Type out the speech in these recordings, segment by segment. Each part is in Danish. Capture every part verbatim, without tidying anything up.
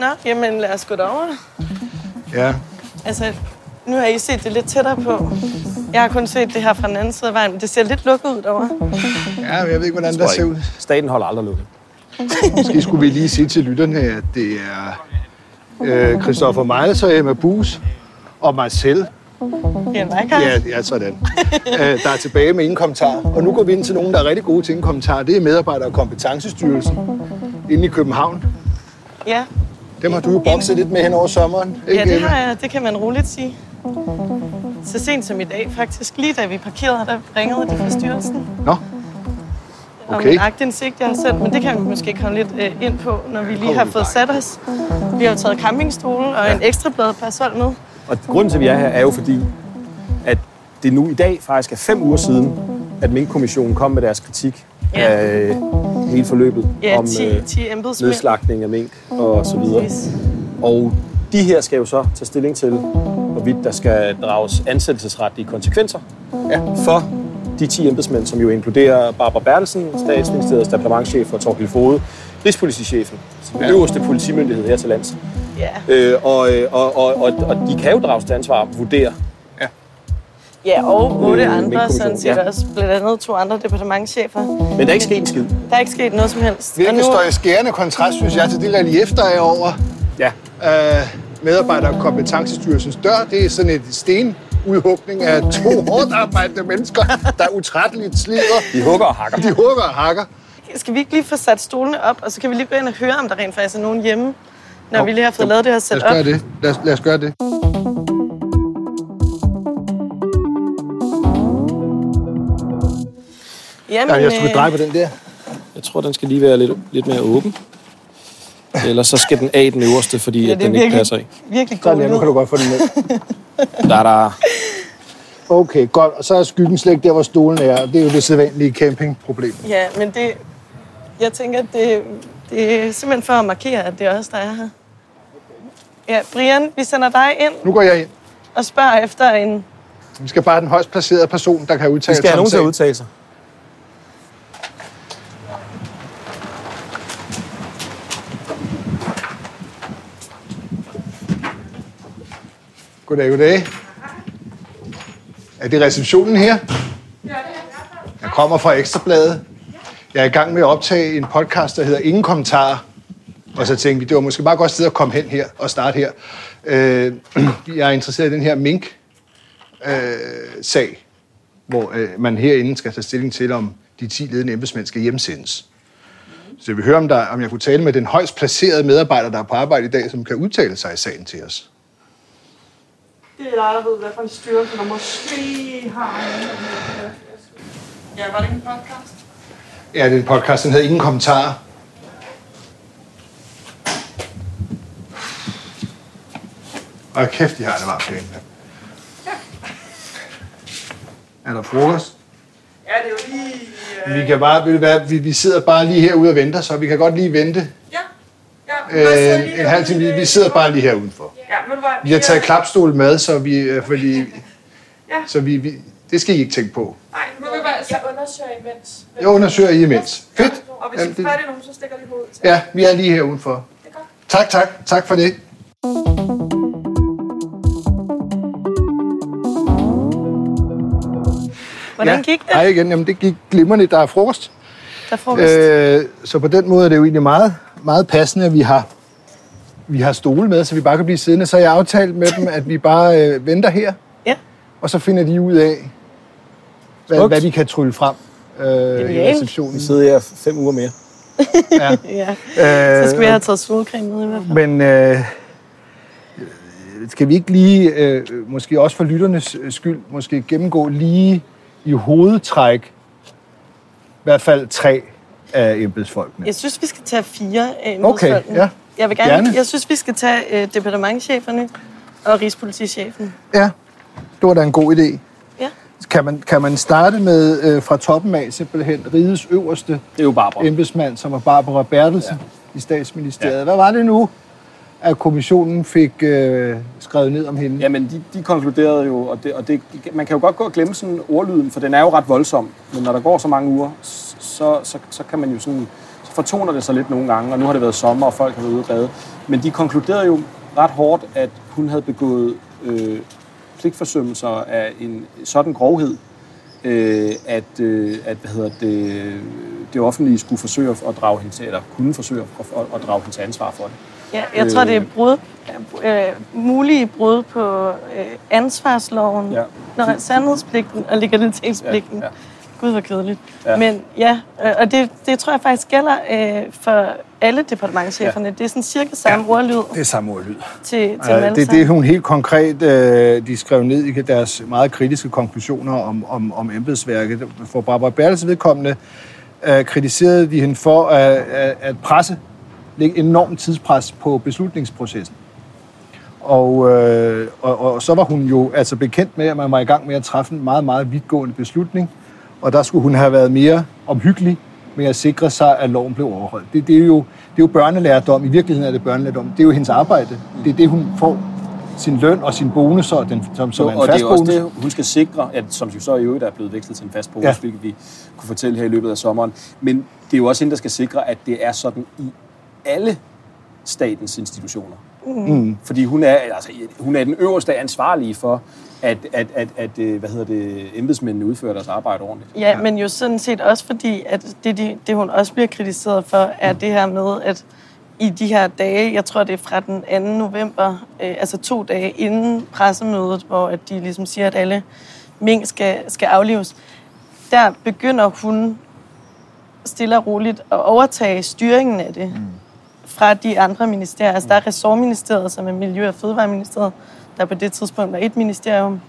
Nå, jamen lad os gå derover. Ja. Altså, nu har I set det lidt tættere på. Jeg har kun set det her fra den anden side af vejen, men det ser lidt lukket ud derovre. Ja, jeg ved ikke, hvordan det ser ud. Staten holder aldrig lukket. Måske skulle vi lige sige til lytterne, at det er øh, Christoffer Mejles og Emma Buus og mig selv. Det er en vejkart. Ja, ja, sådan. Æ, der er tilbage med Ingen Kommentarer. Og nu går vi ind til nogen, der er rigtig gode til Ingen Kommentarer. Det er Medarbejder- og Kompetencestyrelsen inde i København. Ja. Dem har du jo bokset lidt med hen over sommeren, ikke? Ja, det har jeg. Det kan man roligt sige. Så sent som i dag faktisk. Lige da vi parkerede, der ringede de fra styrelsen. Nå. Okay. Om en aktindsigt, jeg har sendt, men det kan vi måske komme lidt øh, ind på, når vi lige har fået sat os. Vi har jo taget campingstole og ja. en ekstrabladet parasol med. Og grunden til, at vi er her, er jo fordi, at det nu i dag faktisk er fem uger siden, at Mink-kommissionen kom med deres kritik ja. af hele forløbet ja, om nedslagtning af mink og så videre. Yes. Og de her skal jo så tage stilling til, hvorvidt der skal drages ansættelsesretlige konsekvenser ja. for de ti embedsmænd, som jo inkluderer Barbara Bertelsen, statsministeriets departementschef, og Thorkild Fogde, rigspolitichefen, som den øverste politimyndighed her til lands. Yeah. Øh, og, og, og, og, og de kan jo drages til ansvar og vurdere. Ja, ja og otte øh, andre, sådan set ja. også blandt andet to andre departementschefer. Men der er ikke sket en skid. Der er ikke sket noget som helst. Hvilket står i skærende kontrast, synes jeg, til det relief, der er over ja. øh, Medarbejder- og Kompetencestyrelsens dør. Det er sådan et sten. Udhugning af to hårdt arbejdende mennesker, der utrætteligt slider. De hugger og hakker. De hugger og hakker. Skal vi ikke lige få sat stolene op, og så kan vi lige gå ind og høre, om der rent faktisk er nogen hjemme, når Nå, vi lige har fået jo, lavet det her setup. Lad os gøre det. Lad os, lad os gøre det. Jamen, ja, jeg skulle dreje på den der. Jeg tror, den skal lige være lidt, lidt mere åben. Ellers så skal den af den øverste, fordi ja, at den virkelig, ikke passer i. Virkelig godt. Nu kan du godt få den ned. Da-da. Okay, godt. Og så er skyggen slet ikke der, hvor stolen er. Det er jo det sædvanlige campingproblem. Ja, men det... Jeg tænker, det, det er simpelthen for at markere, at det er os, der er her. Ja, Brian, vi sender dig ind. Nu går jeg ind. Og spørger efter en... Vi skal bare have den højst placerede person, der kan udtale sig. Vi skal have nogen til at udtale sig. Goddag, goddag. Er det receptionen her? Jeg kommer fra Ekstrabladet. Jeg er i gang med at optage en podcast, der hedder Ingen Kommentarer. Og så tænkte vi, det var måske bare godt sted at komme hen her og starte her. Øh, jeg er interesseret i den her mink-sag, øh, hvor øh, man herinde skal tage stilling til, om de ti ledende embedsmænd skal hjemsendes. Så jeg vil høre, om, der, om jeg kunne tale med den højst placerede medarbejder, der er på arbejde i dag, som kan udtale sig i sagen til os. Det er dig, der ved, hvad for en styrelse, der måske har... Ja, var det en podcast? Ja, det er en podcast, den havde Ingen Kommentarer. Og kæft, de har det varmt derinde. Ja. Er der frokost? Ja, det er jo lige... Øh... Vi kan bare, ved hvad, vi, vi sidder bare lige herude og venter, så vi kan godt lige vente. Ja. Ja, øh, en halv time. Vi sidder bare lige her udenfor. Ja, men var, vi har taget klapstol med, så vi... Øh, fordi, ja. Så vi, vi... Det skal I ikke tænke på. Nej, nu vil vi bare... Jeg undersøger imens. Jeg undersøger I imens. Ja. Fedt. Og hvis I er færdige nogen, så stikker de hovedet til. Ja, vi er lige her udenfor. Det er godt. Tak, tak. Tak for det. Hvordan gik det? Nej, ja, igen. Jamen, det gik glimrende. Der er frokost. Der er frokost. Øh, så på den måde er det jo egentlig meget... meget passende, at vi har, vi har stole med, så vi bare kan blive siddende. Så har jeg aftalt med dem, at vi bare øh, venter her, ja. og så finder de ud af, hvad, hvad de kan trylle frem øh, i receptionen. Vi sidder her fem uger mere. Ja. ja. Så skal vi have taget solcreme med i hvert fald. Men øh, skal vi ikke lige, øh, måske også for lytternes skyld, måske gennemgå lige i hovedtræk, i hvert fald tre af embedsfolkene. Jeg synes, vi skal tage fire af embedsfolkene. Okay, ja. Jeg vil gerne. gerne. Jeg synes, vi skal tage øh, departementscheferne og rigspolitichefen. Ja, det var da en god idé. Ja. Kan man, kan man starte med øh, fra toppen af simpelthen rigets øverste det er jo Barbara. embedsmand, som er Barbara Bertelsen ja. i statsministeriet. Ja. Hvad var det nu, at kommissionen fik øh, skrevet ned om hende? Jamen, de, de konkluderede jo, og, det, og det, man kan jo godt gå og glemme sådan ordlyden, for den er jo ret voldsom, men når der går så mange uger, Så, så, så kan man jo sådan, så fortoner det sig lidt nogle gange, og nu har det været sommer, og folk har været ude og bade. Men de konkluderede jo ret hårdt, at hun havde begået øh, pligtforsømmelser af en sådan grovhed, øh, at, øh, at hvad hedder det, det offentlige skulle forsøge at drage hende til, eller kunne forsøge at, at, at drage hende til ansvar for det. Ja, jeg tror, det er brud, øh, mulige brud på øh, ansvarsloven, ja. Når sandhedspligten og legalitetspligten. Ja, ja. Gud, hvor kedeligt. Ja. Men ja, og det, det tror jeg faktisk gælder øh, for alle departementscheferne. Ja. Det er sådan cirka samme ja, ordlyd. Det er samme ordlyd. Til, til øh, det er det, hun helt konkret øh, de skrev ned i deres meget kritiske konklusioner om, om, om embedsværket. For Barbara Bertelsen vedkommende øh, kritiserede de hende for øh, at presse, lægge enormt tidspres på beslutningsprocessen. Og, øh, og, og så var hun jo altså bekendt med, at man var i gang med at træffe en meget, meget vidtgående beslutning. Og der skulle hun have været mere omhyggelig med at sikre sig, at loven blev overholdt. Det, det, er, jo, det er jo børnelærdom. I virkeligheden er det børnelærdom. Det er jo hendes arbejde. Det er det, hun får sin løn og sin bonus, og den, som, som jo, er en fast bonus. Og det er også det, hun skal sikre, at, som jo så i øvrigt er blevet vekslet til en fast bonus, ja. Hvilket vi kunne fortælle her i løbet af sommeren. Men det er jo også hende, der skal sikre, at det er sådan i alle statens institutioner. Mm. Fordi hun er, altså, hun er den øverste ansvarlige for, at, at, at, at hvad hedder det, embedsmændene udfører deres arbejde ordentligt. Ja, ja. Men jo sådan set også fordi, at det, det, det hun også bliver kritiseret for, er mm. det her med, at i de her dage, jeg tror det er fra den anden november, øh, altså to dage inden pressemødet, hvor at de ligesom siger, at alle mink skal, skal aflives, der begynder hun stille og roligt at overtage styringen af det. Mm. Fra de andre ministerier. Altså, der er ressortministeriet, som er Miljø- og Fødevareministeriet, der på det tidspunkt var et ministerium.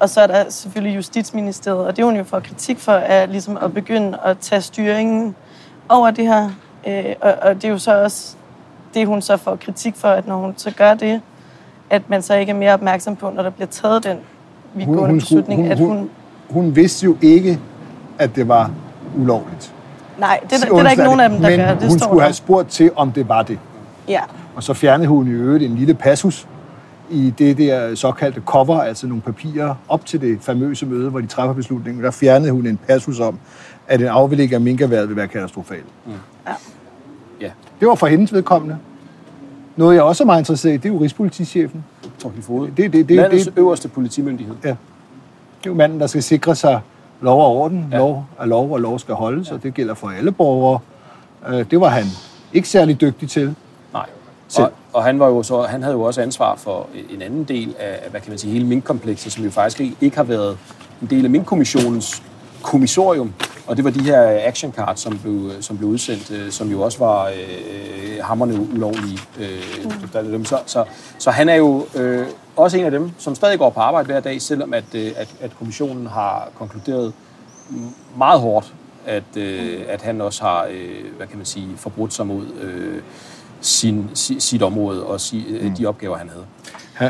Og så er der selvfølgelig Justitsministeriet, og det er hun jo for kritik for, er ligesom at begynde at tage styringen over det her. Og det er jo så også det, hun så får kritik for, at når hun så gør det, at man så ikke er mere opmærksom på, når der bliver taget den vidtgående beslutning, hun, hun, hun, at hun... Hun vidste jo ikke, at det var ulovligt. Nej, det er, der, det er der ikke nogen af dem, der men gør. Det hun skulle der. Have spurgt til, om det var det. Ja. Og så fjernede hun i øvrigt en lille passus i det der såkaldte cover, altså nogle papirer op til det famøse møde, hvor de træffer beslutningen. Der fjernede hun en passus om, at en afvikling af minkerværet vil være katastrofal. Mm. Ja. Ja. Det var for hendes vedkommende. Noget, jeg også er meget interesseret i, det er jo rigspolitichefen. Thorkild Fogde. Det, det, det, det, Landets det, øverste politimyndighed. Ja. Det er jo manden, der skal sikre sig lov og orden, ja. lov og lov og lov skal holdes, ja. Og det gælder for alle borgere. Det var han ikke særlig dygtig til. Nej. Og, og han var jo så, han havde jo også ansvar for en anden del af, hvad kan man sige, hele minkkomplekset, som jo faktisk ikke har været en del af Mink-kommissionens kommissorium. Og det var de her action cards, som blev, som blev udsendt, som jo også var øh, hamrende ulovlige. Øh, mm. så, så, så han er jo øh, også en af dem, som stadig går på arbejde hver dag, selvom at, øh, at, at kommissionen har konkluderet meget hårdt, at, øh, at han også har, øh, hvad kan man sige, forbrudt sig mod øh, sin, si, sit område og si, øh, de opgaver, han havde.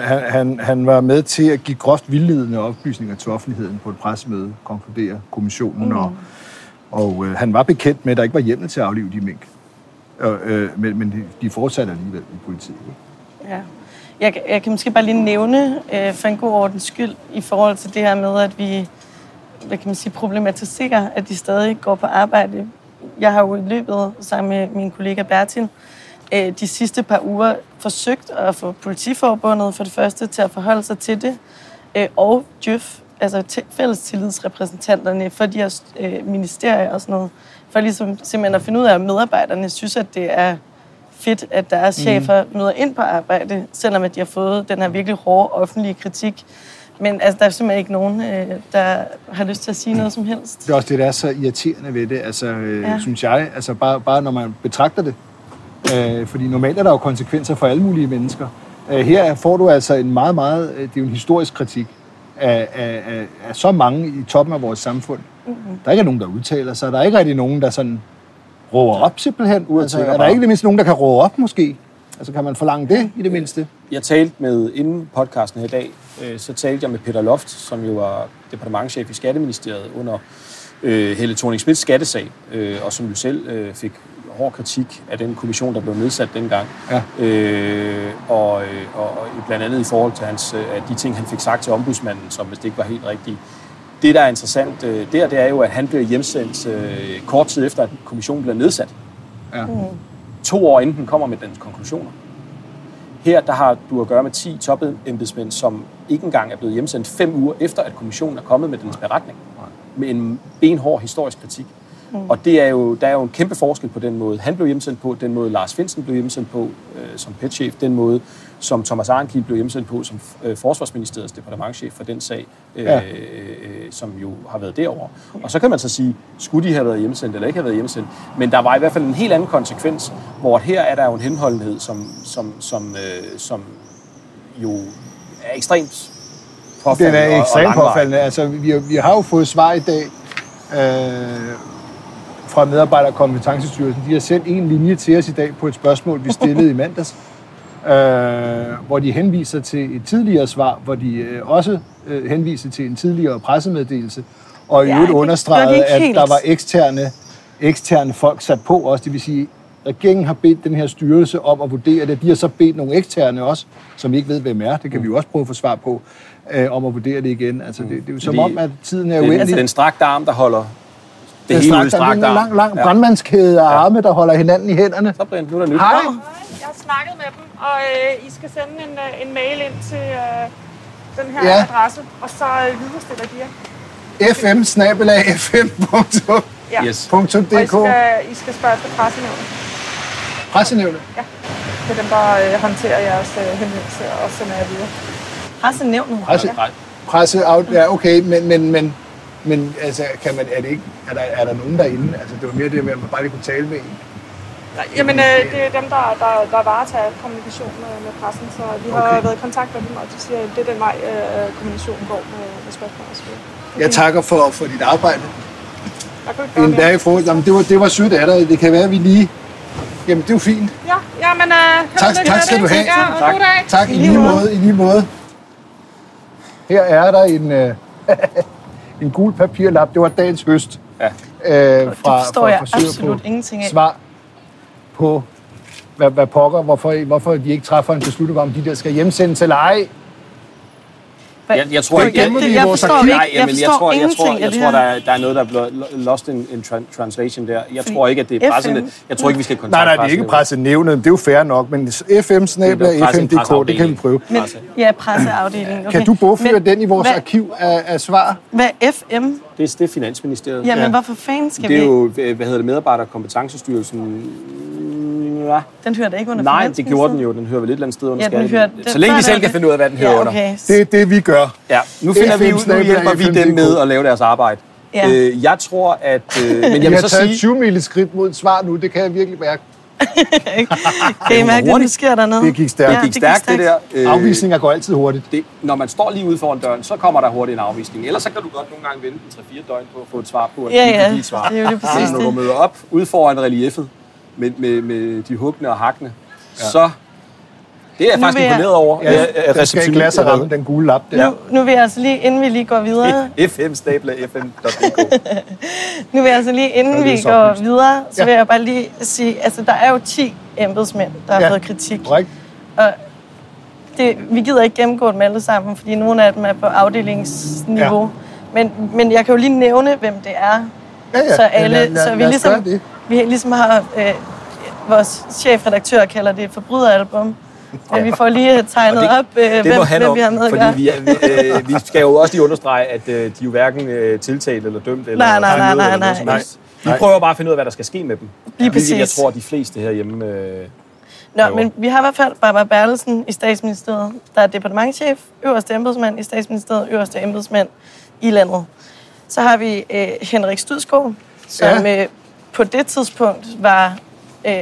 Han, han, han var med til at give groft vildledende oplysninger til offentligheden på et pressemøde, konkluderer kommissionen, mm. og, og øh, han var bekendt med, at der ikke var hjemmel til at aflive de mink. Og, øh, men, men de fortsatte alligevel i politiet. Ja. Jeg, jeg kan måske bare lige nævne øh, for en god ordens skyld i forhold til det her med, at vi hvad kan man sige, problematiserer, at de stadig går på arbejde. Jeg har jo i løbet sammen med min kollega Bertin de sidste par uger forsøgt at få Politiforbundet for det første til at forholde sig til det, og Djøf, altså fællestillidsrepræsentanterne for de her ministerier og sådan noget, for ligesom simpelthen at finde ud af, at medarbejderne synes, at det er fedt, at deres chefer møder ind på arbejde, selvom at de har fået den her virkelig hårde offentlige kritik. Men altså, der er simpelthen ikke nogen, der har lyst til at sige noget som helst. Det er også det, der er så irriterende ved det, altså, ja. Synes jeg. Altså, bare, bare når man betragter det. Øh, fordi normalt er der jo konsekvenser for alle mulige mennesker. Øh, her får du altså en meget, meget... Det er jo en historisk kritik af, af, af, af så mange i toppen af vores samfund. Mm-hmm. Der er ikke nogen, der udtaler sig. Der er ikke rigtig nogen, der sådan råber op simpelthen. Altså, er der ikke det mindste nogen, der kan råbe op måske? Altså kan man forlange det i det mindste? Jeg talte med, inden podcasten her i dag, øh, så talte jeg med Peter Loft, som jo var departementschef i Skatteministeriet under øh, Helle Thorning-Schmidts skattesag, øh, og som jo selv øh, fik hård kritik af den kommission, der blev nedsat dengang. Ja. Øh, og, og, og blandt andet i forhold til hans, de ting, han fik sagt til ombudsmanden, som hvis det ikke var helt rigtigt. Det, der er interessant øh, der, det er jo, at han blev hjemsendt øh, kort tid efter, at kommissionen blev nedsat. Ja. Mm. To år inden den kommer med dens konklusioner. Her der har du at gøre med ti topembedsmænd, som ikke engang er blevet hjemsendt fem uger efter, at kommissionen er kommet med dens beretning. Med en benhård historisk kritik. Mm. Og det er jo, der er jo en kæmpe forskel på den måde, han blev hjemsendt på, den måde Lars Finsen blev hjemsendt på øh, som petchef, den måde, som Thomas Arnkild blev hjemsendt på som øh, forsvarsministeriets departementschef for den sag, øh, ja. øh, som jo har været derovre. Og så kan man så sige, skulle de have været hjemsendt eller ikke have været hjemsendt, men der var i hvert fald en helt anden konsekvens, hvor her er der jo en henholdenhed, som, som, som, øh, som jo er ekstremt påfaldende. Det er ekstremt påfaldende. Altså, vi, vi har jo fået svar i dag, øh, fra Medarbejder- og Kompetencestyrelsen. De har sendt en linje til os i dag på et spørgsmål, vi stillede i mandags, øh, hvor de henviser til et tidligere svar, hvor de øh, også øh, henviser til en tidligere pressemeddelelse, og i øvrigt ja, understregede, at der var eksterne, eksterne folk sat på også. Det vil sige, regeringen har bedt den her styrelse om at vurdere det. De har så bedt nogle eksterne også, som vi ikke ved, hvem er. Det kan vi jo også prøve at få svar på, øh, om at vurdere det igen. Altså, det, det er jo som om, at tiden er uendelig. Altså den strakte arm, der holder... Det, det er hele strakt, der er en lang, lang brandmandskæde af arme, der holder hinanden i hænderne. Så Brent, nu er der nyt. Hej. Jeg har snakket med dem, og øh, I skal sende en, en mail ind til øh, den her ja. adresse, og så viderestiller de jer. f m snabel-a f m punktum d k Ja. Yes. Og I skal, I skal spørge til pressenævnet. Pressenævnet? Ja. Det er dem, der øh, håndterer jeres øh, henvendelse, og sender jer videre. Pressenævnet? Presse, ja. Presse, ja, okay, men... men, men Men altså, kan man, er, det ikke, er, der, er der nogen derinde? Altså, det var mere det med, at man bare lige kunne tale med en. Nej, jamen, øh, det er dem, der, der, der varetager kommunikation med, med pressen, så vi har okay. været i kontakt med dem, og de siger, at det er den vej, øh, kommunikationen går med, med spørgsmål og så videre. Okay. Jeg takker for, for dit arbejde. En dag i forhold. Jamen, det var, det var sødt af dig. Det kan være, vi lige... Jamen, det er jo fint. Ja, ja men... Øh, tak, tak skal du have. Ja, tak. Tak. tak, i lige måde, i lige måde. Her er der en... Øh, en gul papirlap, det var dagens høst. Ja. Øh, fra, det forstår jeg fra, fra absolut på ingenting af. Svar på, hvad, hvad pokker, hvorfor, hvorfor de ikke træffer en beslutning om, de der skal hjemsendes eller ej. Jeg, jeg tror ikke, jeg, jeg, jeg, jeg forstår ikke. Nej, jamen, jeg forstår jeg tror, jeg tror, jeg tror der, er, der er noget, der er blevet lost in, in translation der. Jeg tror ikke, at det er pressen. Jeg tror ikke, vi skal kontakte pressen. Nej, nej, det er ikke pressenævnet. Det er jo fair nok, men f m snabel-a f m punktum d k, det kan vi prøve. Men, ja, presseafdelingen. Okay. Kan du bogføre den i vores hvad, arkiv af, af svar? Hvad F M? Det er det Finansministeriet. Jamen, ja. Hvorfor fanden skal vi? Det er jo, hvad hedder det, Medarbejder- og Kompetencestyrelsen. Ja. Den hører da ikke under. Nej, det gjorde den jo. Den hører vel et eller andet sted under ja, hører, så længe de selv kan finde ud af, hvad den hører ja, okay. under. Det er det, vi gør. Ja. Nu, finder vi, nu hjælper vi dem med at lave deres arbejde. Ja. Øh, jeg tror, at... Øh, men jeg har så taget sige, tyve milliskridt mod et svar nu. Det kan jeg virkelig mærke. Kan I mærke det, nu sker der noget? Det gik stærkt. Ja, det gik stærkt, det der. Øh, Afvisninger går altid hurtigt. Det, når man står lige ude foran døren, så kommer der hurtigt en afvisning. Ellers så kan du godt nogle gange vente tre fire døgn på at få et svar på, at ja, ja. Det er svar. Det er jo det præcis det. Når du møder op ude foran relieffet, Med, med, med de huggende og hakkende, ja. Så det er jeg nu faktisk imponeret jeg... over. Ja, at den skal glas og ramme den gule lap der. Nu, nu vil jeg altså lige, inden vi lige går videre... f m snabel-a f m punktum d k Nu vil jeg altså lige, inden vi går videre, så ja. vil jeg bare lige sige, altså der er jo ti embedsmænd, der har ja. fået kritik. Right. Og det, vi gider ikke gennemgå dem alle sammen, fordi nogle af dem er på afdelingsniveau. Ja. Men, men jeg kan jo lige nævne, hvem det er. Ja, ja. Så, alle, ja, lad, lad, så vi ligesom... Vi ligesom har, øh, vores chefredaktør kalder det et forbryderalbum, og ja. vi får lige tegnet det, op, øh, hvem, hvem vi har med at gøre. Vi, øh, vi skal jo også lige understrege, at øh, de jo hverken øh, tiltalt eller dømt eller nej, nej, nej, nej, eller noget som helst. Vi prøver bare at finde ud af, hvad der skal ske med dem. Lige præcis. Jeg tror, de fleste herhjemme... Øh, Nå, men vi har i hvert fald Barbara Bertelsen i Statsministeriet, der er departementschef, øverste embedsmand i Statsministeriet, øverste embedsmand i landet. Så har vi øh, Henrik Sydskov, som... Ja. Øh, på det tidspunkt var øh,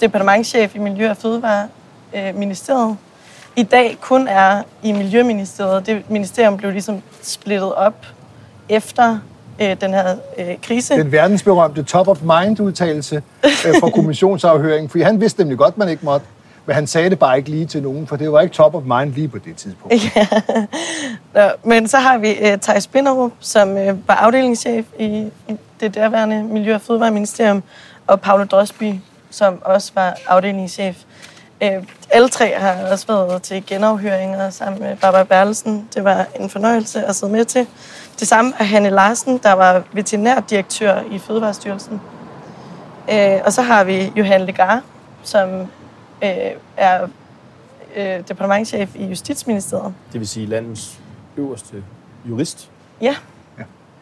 departementschef i Miljø- og Fødevareministeriet. I dag kun er i Miljøministeriet. Det ministerium blev ligesom splittet op efter øh, den her øh, krise. Den verdensberømte top-of-mind-udtalelse øh, fra kommissionsafhøringen, for han vidste nemlig godt, man ikke måtte. Men han sagde det bare ikke lige til nogen, for det var ikke top of mind lige på det tidspunkt. Ja. Nå, men så har vi øh, Tejs Binderup, som øh, var afdelingschef i det derværende Miljø- og Fødevareministerium, og Paolo Drosby, som også var afdelingschef. Øh, alle tre har også været til genafhøringer sammen med Barbara Bertelsen. Det var en fornøjelse at sidde med til. Det samme er Hanne Larsen, der var veterinærdirektør i Fødevarestyrelsen. Øh, og så har vi Johan Legare, som... er øh, departementschef i Justitsministeriet. Det vil sige landets øverste jurist? Ja,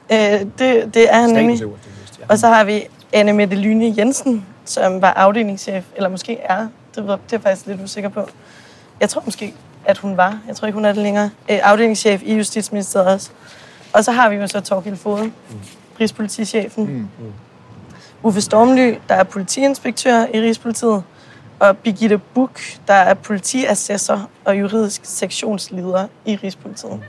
ja. Øh, det, det er han nemlig. Øverste jurist, ja. Og så har vi Anne Mette Lyhne Jensen, som var afdelingschef, eller måske er, det, det er jeg faktisk lidt usikker på. Jeg tror måske, at hun var, jeg tror ikke, hun er det længere, øh, afdelingschef i Justitsministeriet også. Og så har vi jo så Thorkild Fogde, mm. rigspolitichefen. Mm. Mm. Uffe Stormly, der er politiinspektør i Rigspolitiet, og Birgitte Buch, der er politiassessor og juridisk sektionsleder i Rigspolitiet.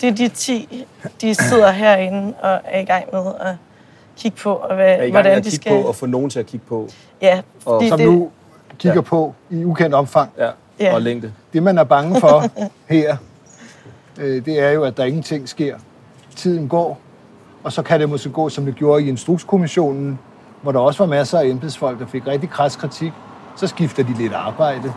Det er de ti, de sidder herinde og er i gang med at kigge på, og hvad, er i gang med at de skal... på og få nogen til at kigge på. Ja. Og... Som det... nu kigger ja. på i ukendt omfang. Ja. Ja. Og længde. Det, man er bange for her, øh, det er jo, at der ingenting sker. Tiden går, og så kan det måske gå, som det gjorde i Instrukskommissionen, hvor der også var masser af embedsfolk, der fik rigtig krads kritik. Så skifter de lidt arbejde.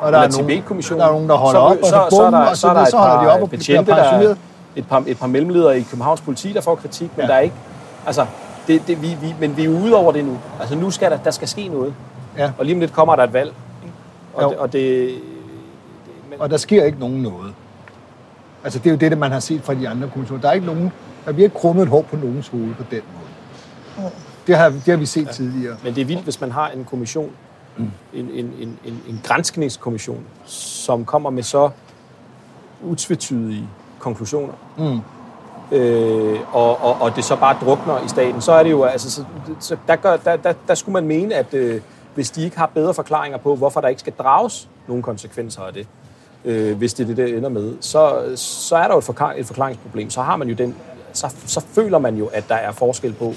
Og der er, nogen, der er nogen, der holder så, op, og så, så, så, bomber, så, så, så, så holder de op og bliver pensioneret. Et par, et par mellemledere i Københavns Politi, der får kritik, men ja. der er ikke... Altså, det, det, vi, vi, men vi er ude over det nu. Altså, nu skal der, der skal ske noget. Ja. Og lige om lidt kommer der et valg. Og, det, og, det, det, men... og der sker ikke nogen noget. Altså, det er jo det, man har set fra de andre kommissioner. Der er ikke nogen... Der bliver ikke krummet et hår på nogens hoved på den måde. Mm. Det, har, det har vi set ja. tidligere. Men det er vildt, hvis man har en kommission, mm. en, en, en, en, en granskningskommission, som kommer med så utvetydige konklusioner, mm. øh, og, og, og det så bare drukner i staten. Så er det jo... Altså, så, så der, gør, der, der, der skulle man mene, at... Øh, hvis de ikke har bedre forklaringer på, hvorfor der ikke skal drages nogle konsekvenser af det, øh, hvis det er det, det ender med, så, så er der jo et, forklar- et forklaringsproblem. Så har man jo den, så, så føler man jo, at der er forskel på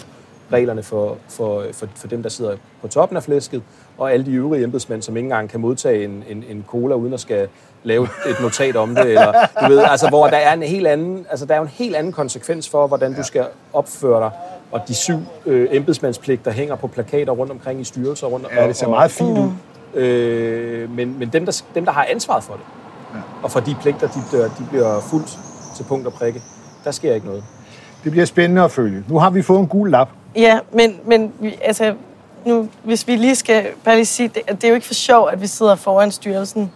reglerne for, for, for, for dem, der sidder på toppen af flæsket, og alle de øvrige embedsmænd, som ikke engang kan modtage en, en, en cola, uden at skal lave et notat om det, eller du ved, altså hvor der er en helt anden, altså der er en helt anden konsekvens for, hvordan du skal opføre dig. Og de syv øh, embedsmandspligter hænger på plakater rundt omkring i styrelser. Rundt, ja, det ser meget fint ud. Øh, men men dem, der, dem, der har ansvaret for det, ja. og for de pligter, de, de bliver fuldt til punkt og prikke, der sker ikke noget. Det bliver spændende at følge. Nu har vi fået en gul lap. Ja, men, men altså, nu, hvis vi lige skal bare lige sige, det, det er jo ikke for sjov, at vi sidder foran styrelsen.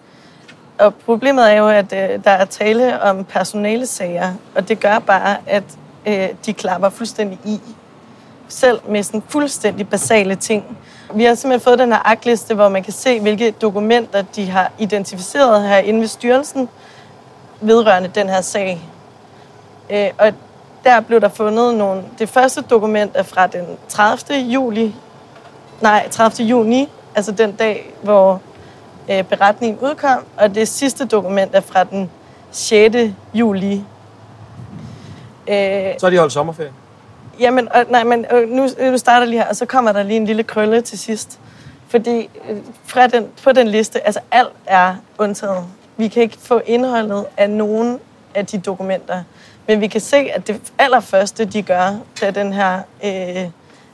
Og problemet er jo, at øh, der er tale om personalesager, og det gør bare, at øh, de klapper fuldstændig i. Selv med sådan fuldstændig basale ting. Vi har simpelthen fået den her aktliste, hvor man kan se, hvilke dokumenter de har identificeret herinde ved styrelsen vedrørende den her sag. Øh, og der blev der fundet nogle... Det første dokument er fra den tredivte juli, nej, tredivte juni, altså den dag, hvor øh, beretningen udkom, og det sidste dokument er fra den sjette juli. Øh, Så har de holdt sommerferie? Jamen, og, nej, men nu, nu starter lige her, og så kommer der lige en lille krølle til sidst. Fordi fra den, på den liste, altså alt er undtaget. Vi kan ikke få indholdet af nogen af de dokumenter. Men vi kan se, at det allerførste, de gør, da den her øh,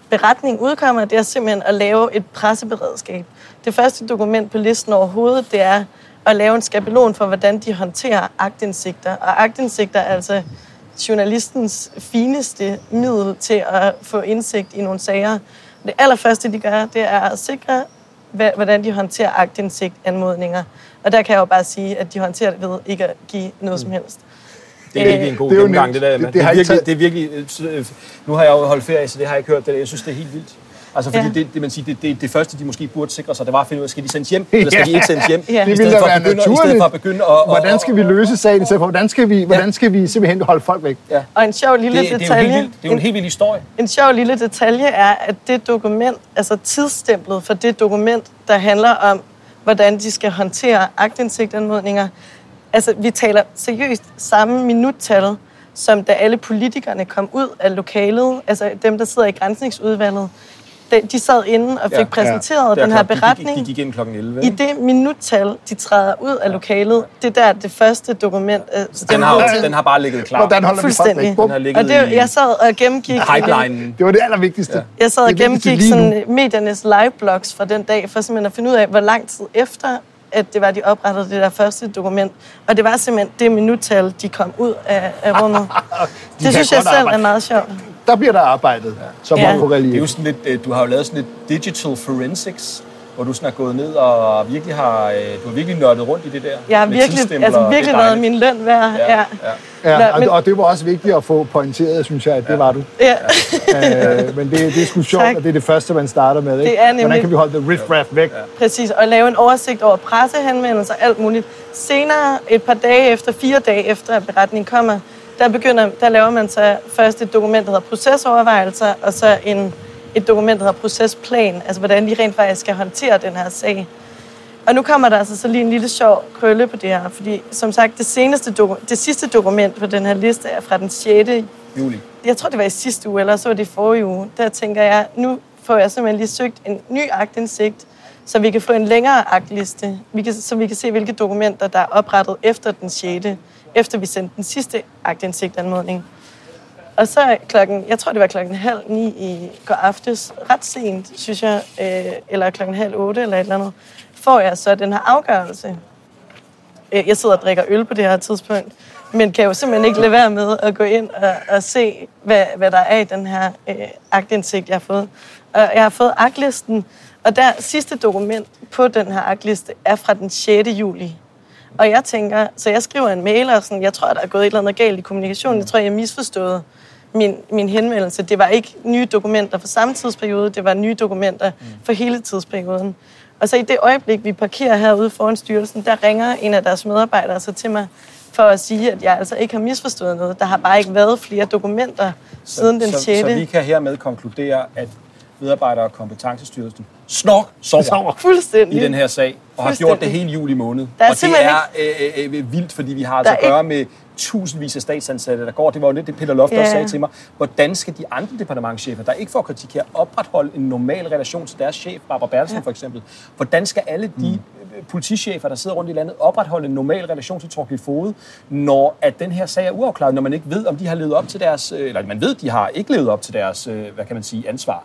beretning udkommer, det er simpelthen at lave et presseberedskab. Det første dokument på listen overhovedet, det er at lave en skabelon for, hvordan de håndterer aktindsigter. Og aktindsigter er altså... journalistens fineste middel til at få indsigt i nogle sager. Det allerførste, de gør, det er at sikre, hvordan de håndterer aktindsigtanmodninger. Og der kan jeg jo bare sige, at de håndterer det ved ikke at give noget som helst. Det er virkelig en god gennemgang, det der. Det, det, det, har virkelig, taget... det er virkelig... Nu har jeg jo holdt ferie, så det har jeg ikke hørt. Jeg synes, det er helt vildt. Altså, fordi ja. det, det, man siger, det, det, det første, de måske burde sikre sig, det var at finde ud af, skal de sendes hjem, eller skal de ikke sendes hjem? Ja. Det ville da være naturligt. I stedet for at begynde at... Hvordan skal vi løse sagen? Hvordan skal vi, ja. hvordan skal vi simpelthen holde folk væk? Ja. Og en sjov lille det, detalje... Det er jo, helt, det er jo en, en helt vild historie. En sjov lille detalje er, at det dokument, altså tidsstemplet for det dokument, der handler om, hvordan de skal håndtere aktindsigtanmodninger, altså, vi taler seriøst samme minuttal, som da alle politikerne kom ud af lokalet, altså dem, der sidder i granskningsudvalget. De sad inde og fik ja, præsenteret ja. den her beretning. De gik ind klokken elleve. I det minuttal, de træder ud af lokalet, det er der det første dokument. Altså, den, den, har, jo, den har bare ligget klar. Hvordan holder fuldstændig. Den har ligget og det, jeg sad og gennemgik... Pipelinen. Det var det allervigtigste. Ja. Jeg sad og gennemgik sådan, mediernes liveblogs fra den dag, for simpelthen at finde ud af, hvor lang tid efter, at det var, de oprettede det der første dokument. Og det var simpelthen det minuttal, de kom ud af, af rummet. de det synes jeg selv arbejde. er meget sjovt. Der bliver der arbejdet, som ja. man kunne relieve. Det er jo sådan lidt, du har jo lavet sådan lidt digital forensics, hvor du sådan er gået ned og virkelig har, du har virkelig nørdet rundt i det der. Jeg har virkelig, altså virkelig været min løn værd. Ja, ja. Ja. Ja, og, og det var også vigtigt at få pointeret, synes jeg, at det ja. var du. Ja. øh, men det, det er sgu sjovt, og det er det første, man starter med. Ikke? Det er nemlig... Hvordan kan vi holde det riff-raff væk? Ja. Præcis, og lave en oversigt over pressehenvendelser og alt muligt. Senere, et par dage efter, fire dage efter, at beretningen kommer, der, begynder, der laver man så først et dokument, der hedder procesovervejelser, og så en... et dokument, der hedder procesplan, altså hvordan de rent faktisk skal håndtere den her sag. Og nu kommer der altså så lige en lille sjov krølle på det her, fordi som sagt, det, seneste doku- det sidste dokument på den her liste er fra den sjette juli. Jeg tror, det var i sidste uge, eller så var det i forrige uge. Der tænker jeg, nu får jeg simpelthen lige søgt en ny aktindsigt, så vi kan få en længere aktliste, vi kan, så vi kan se, hvilke dokumenter, der er oprettet efter den sjette, efter vi sendte den sidste aktindsigtanmodning. Og så klokken, jeg tror det var klokken halv ni i går aftes, ret sent, synes jeg, øh, eller klokken halv otte eller et eller andet, får jeg så den her afgørelse. Jeg sidder og drikker øl på det her tidspunkt, men kan jo simpelthen ikke lade være med at gå ind og, og se, hvad, hvad der er i den her øh, aktindsigt, jeg har fået. Og jeg har fået aktlisten, og der sidste dokument på den her aktliste er fra den sjette juli. Og jeg tænker, så jeg skriver en mail, og sådan, jeg tror, der er gået et eller andet galt i kommunikationen. Jeg tror, jeg misforstået min, min henvendelse. Det var ikke nye dokumenter for samme tidsperiode, det var nye dokumenter for hele tidsperioden. Og så i det øjeblik, vi parkerer herude foran styrelsen, der ringer en af deres medarbejdere så til mig for at sige, at jeg altså ikke har misforstået noget. Der har bare ikke været flere dokumenter så, siden den sjette. Så, så vi kan hermed konkludere, at Medarbejder- og Kompetencestyrelsen snork sover fuldstændig i den her sag, og har gjort det hele juli måned. Og det er øh, øh, vildt, fordi vi har altså at gøre med tusindvis af statsansatte, der går. Det var jo lidt det, Peter Loft yeah. sagde til mig. Hvordan skal de andre departementschefer, der ikke får kritik her, opretholde en normal relation til deres chef, Barbara Bertelsen yeah. for eksempel? Hvordan skal alle de mm. politichefer, der sidder rundt i landet, opretholde en normal relation til Thorkild Fogde, når at den her sag er uafklaret, når man ikke ved, om de har levet op til deres, eller man ved, de har ikke levet op til deres, hvad kan man sige, ansvar.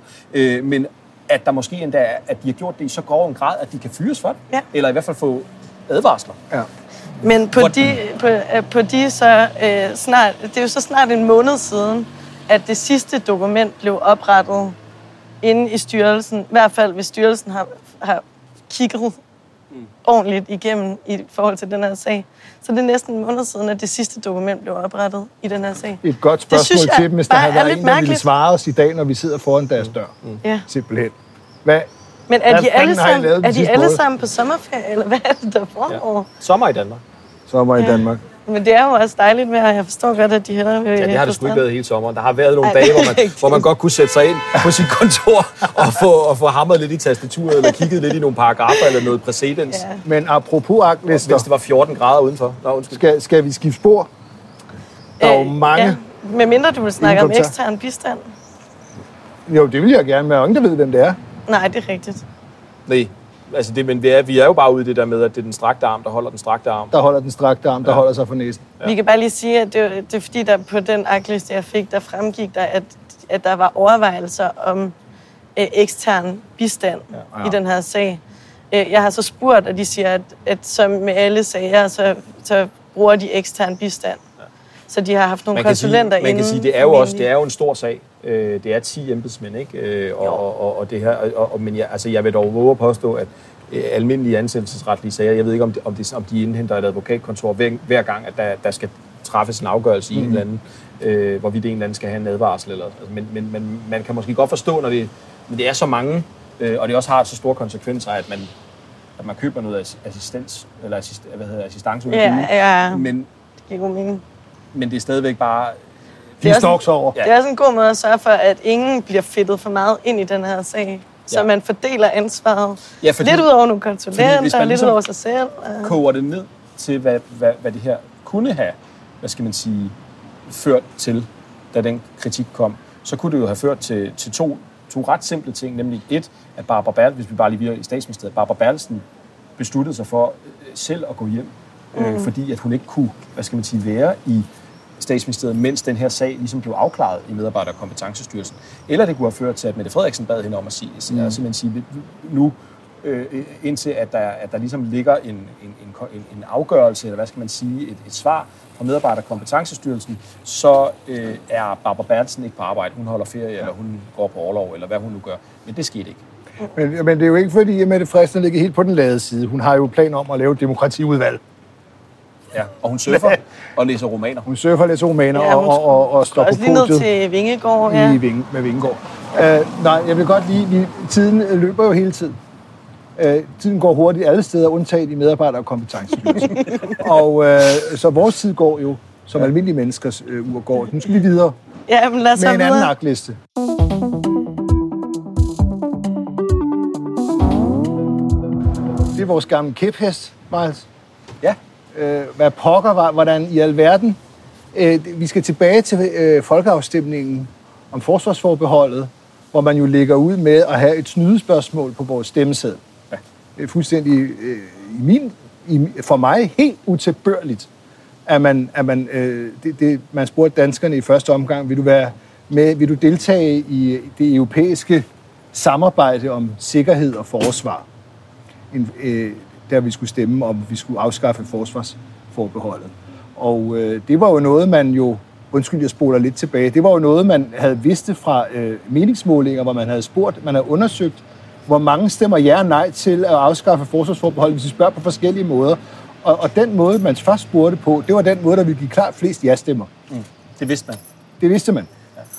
Men at der måske endda, at de har gjort det i så grov en grad, at de kan fyres for det, yeah. eller i hvert fald få advarsler. Ja. Men på de, på, på de så øh, snart, det er jo så snart en måned siden, at det sidste dokument blev oprettet inde i styrelsen. I hvert fald, hvis styrelsen har, har kigget mm. ordentligt igennem i forhold til den her sag. Så det er næsten en måned siden, at det sidste dokument blev oprettet i den her sag. Et godt spørgsmål til dem, hvis der havde været en, der ville svare os i dag, når vi sidder foran deres dør. Mm. Mm. Ja. Simpelthen. Hvad? Men er de alle sammen, er de alle sammen på sommerferie, eller hvad er det, der foregår? Ja. Sommer i Danmark. Sommer i Danmark. Ja. Men det er jo også dejligt vejr, og jeg forstår godt, at de hellere vil... Ja, det har det sgu ikke været hele sommeren. Der har været nogle Ej, dage, hvor man, hvor man godt kunne sætte sig ind på sit kontor og få, og få hamret lidt i tastaturet, eller kigget lidt i nogle paragrafer, eller noget præcedens. Ja. Men apropos aklister... Hvis det var fjorten grader udenfor. Nå, skal, skal vi skifte spor? Der er jo mange... Ja. Med mindre du vil snakke om ekstern bistand. Jo, det vil jeg gerne, men jeg er ingen, der ved, hvem det er. Nej, det er rigtigt. Nej, altså det, men vi er, vi er jo bare ude i det der med, at det er den strakte arm, der holder den strakte arm. Der holder den strakte arm, der ja. holder sig for næsen. Ja. Vi kan bare lige sige, at det, det er fordi, der på den aktliste, jeg fik, der fremgik der, at, at der var overvejelser om øh, ekstern bistand ja. Ja. i den her sag. Jeg har så spurgt, og de siger, at, at som med alle sager, så, så bruger de ekstern bistand. Ja. Så de har haft nogle konsulenter inden. Man kan sige, det er jo også det er jo en stor sag. Det er ti embedsmænd, ikke? Og, og, og det her, og, og, men jeg, altså jeg vil dog våge at påstå, at almindelige ansættelsesretlige sager, jeg ved ikke, om de, om de, om de indhenter et advokatkontor hver, hver gang, at der, der skal træffes en afgørelse mm. i en eller anden, øh, hvorvidt en eller anden skal have en advarsel. Eller, altså, men, men, men man kan måske godt forstå, når det, når det er så mange, øh, og det også har så store konsekvenser, at man, at man køber noget assistans, eller assist, hvad hedder assistance. Ja, ja. Men, det men det er stadigvæk bare... Det er, også en, ja. det er også en god måde at sørge for, at ingen bliver fedtet for meget ind i den her sag. Så ja. man fordeler ansvaret ja, fordi, lidt ud over nogle konsulenter, lidt ligesom ud over sig selv. Og... koger det ned til, hvad, hvad, hvad det her kunne have, hvad skal man sige, ført til, da den kritik kom. Så kunne det jo have ført til, til to, to ret simple ting. Nemlig et, at Barbara Bertelsen, hvis vi bare lige virker i statsministeriet, Barbara Bertelsen besluttede sig for selv at gå hjem, mm. øh, fordi at hun ikke kunne, hvad skal man sige, være i... statsministeriet, mens den her sag ligesom blev afklaret i Medarbejder- og Kompetencestyrelsen. Eller det kunne have ført til, at Mette Frederiksen bad hende om at sige, mm. at simpelthen sige nu, øh, indtil at der, at der ligesom ligger en, en, en, en afgørelse, eller hvad skal man sige, et, et svar fra Medarbejder- og Kompetencestyrelsen, så øh, er Barbara Bertelsen ikke på arbejde. Hun holder ferie, eller hun går på orlov, eller hvad hun nu gør. Men det skete ikke. Men, men det er jo ikke, fordi Mette Frederiksen ligger helt på den lade side. Hun har jo planer om at lave et demokratiudvalg. Ja, og hun surfer og læser romaner. Hun surfer og læser romaner ja, og, og, og står på podiet. Også lige ned til Vingegård, ja. Lige Vinge, med Vingegård. Ja. Uh, nej, jeg vil godt lige... Tiden løber jo hele tiden. Uh, tiden går hurtigt alle steder, undtaget i medarbejder- og kompetencestyrelsen. og uh, så vores tid går jo, som almindelige menneskers uh, uger går. Nu skal vi videre ja, men lad os med en anden arkliste. Det er vores gamle kæphest, Miles. Ja. Hvad pokker var, hvordan i alverden. Vi skal tilbage til folkeafstemningen om forsvarsforbeholdet, hvor man jo ligger ud med at have et snydespørgsmål på vores stemmeseddel. Ja. Fuldstændig i min, for mig helt utilbørligt, at man, at man, det, det, man spurgte danskerne i første omgang, vil du være med, vil du deltage i det europæiske samarbejde om sikkerhed og forsvar? En, der vi skulle stemme om, vi skulle afskaffe forsvarsforbeholdet. Og øh, det var jo noget, man jo, undskyld, jeg spoler lidt tilbage, det var jo noget, man havde vidst fra øh, meningsmålinger, hvor man havde spurgt, man havde undersøgt, hvor mange stemmer ja og nej til at afskaffe forsvarsforbeholdet, hvis vi spørger på forskellige måder. Og, og den måde, man først spurgte på, det var den måde, der ville give klart flest ja-stemmer. Mm. Det vidste man. Det vidste man.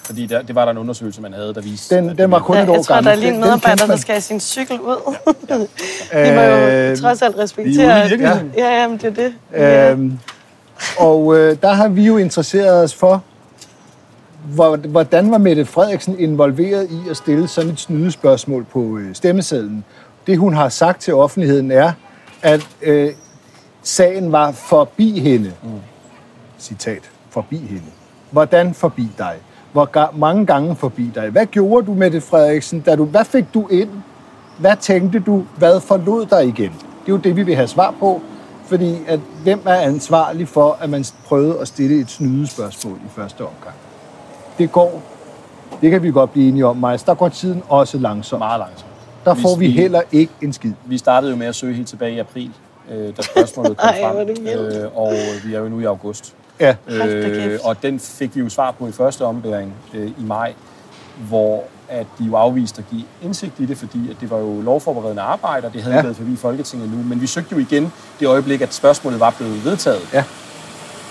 Fordi der, det var der en undersøgelse, man havde, der viste... Den, den var kun ja, et år gammel. Jeg tror, gammel. Der er lige en medarbejder, der skal have sin cykel ud. Ja. Ja. Vi må jo øh, trods alt respektere... Det ja, ja, jamen, det er det. Ja. Øhm, og øh, der har vi jo interesseret os for, hvordan var Mette Frederiksen involveret i at stille sådan et snydespørgsmål på øh, stemmesedlen. Det, hun har sagt til offentligheden, er, at øh, sagen var forbi hende. Mm. Citat. Forbi hende. Hvordan forbi dig? Hvor mange gange forbi dig. Hvad gjorde du, Mette Frederiksen? Da du, hvad fik du ind? Hvad tænkte du? Hvad forlod dig igen? Det er jo det, vi vil have svar på, fordi at, hvem er ansvarlig for, at man prøvede at stille et snydespørgsmål i første omgang? Det går, det kan vi godt blive enige om, Majs. Der går tiden også langsomt. Meget langsomt. Der får vi, vi heller ikke en skid. Vi startede jo med at søge helt tilbage i april, øh, da spørgsmålet kom frem, øh, og vi er jo nu i august. Ja. Øh, og den fik vi jo svar på i første ombæring øh, i maj, hvor at de jo afviste at give indsigt i det, fordi at det var jo lovforberedende arbejde, og det havde ja. ikke været forbi Folketinget nu. Men vi søgte jo igen det øjeblik, at spørgsmålet var blevet vedtaget. Ja.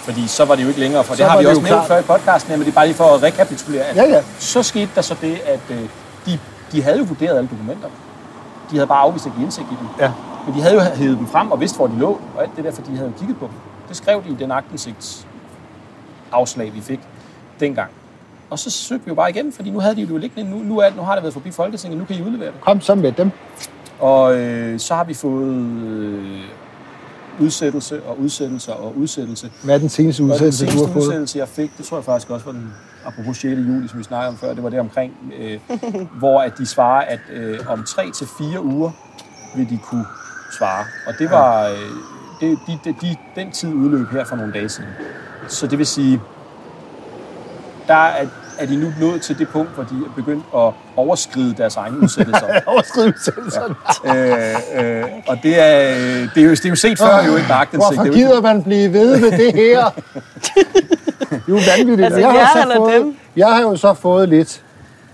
Fordi så var det jo ikke længere, for så det har vi det også nævnt før i podcasten, men det er bare lige for at rekapitulere. At ja, ja. Så skete der så det, at øh, de, de havde jo vurderet alle dokumenterne. De havde bare afvist at give indsigt i dem. Ja. Men de havde jo hævet dem frem og vidst, hvor de lå, og alt det der, for de havde jo kigget på dem. Det skrev de i den aktindsigts afslag, vi fik dengang. Og så søgte vi jo bare igen, fordi nu havde de jo liggende, nu, nu, er, nu har det været forbi Folketinget, nu kan I udlevere det. Kom så med dem. Og øh, så har vi fået øh, udsættelse og udsættelse og udsættelse. Hvad er den seneste udsættelse, du har fået? Den seneste udsættelse, jeg fik, det tror jeg faktisk også var den, apropos sjette juli, som vi snakkede om før, det var det omkring, øh, hvor at de svarer, at øh, om tre til fire uger vil de kunne svare. Og det var øh, det, de, de, de, den tid udløb her for nogle dage siden. Så det vil sige, der er, er de nu nået til det punkt, hvor de er begyndt at overskride deres egne udsættelser. Overskride udsættelserne. øh, øh, og det er, det, er jo, det er jo set før, jo ikke magtens. Hvorfor det gider ikke... man blive ved med det her? Det er jo vanvittigt. Altså, jeg, har jeg, fået, jeg har jo så fået lidt,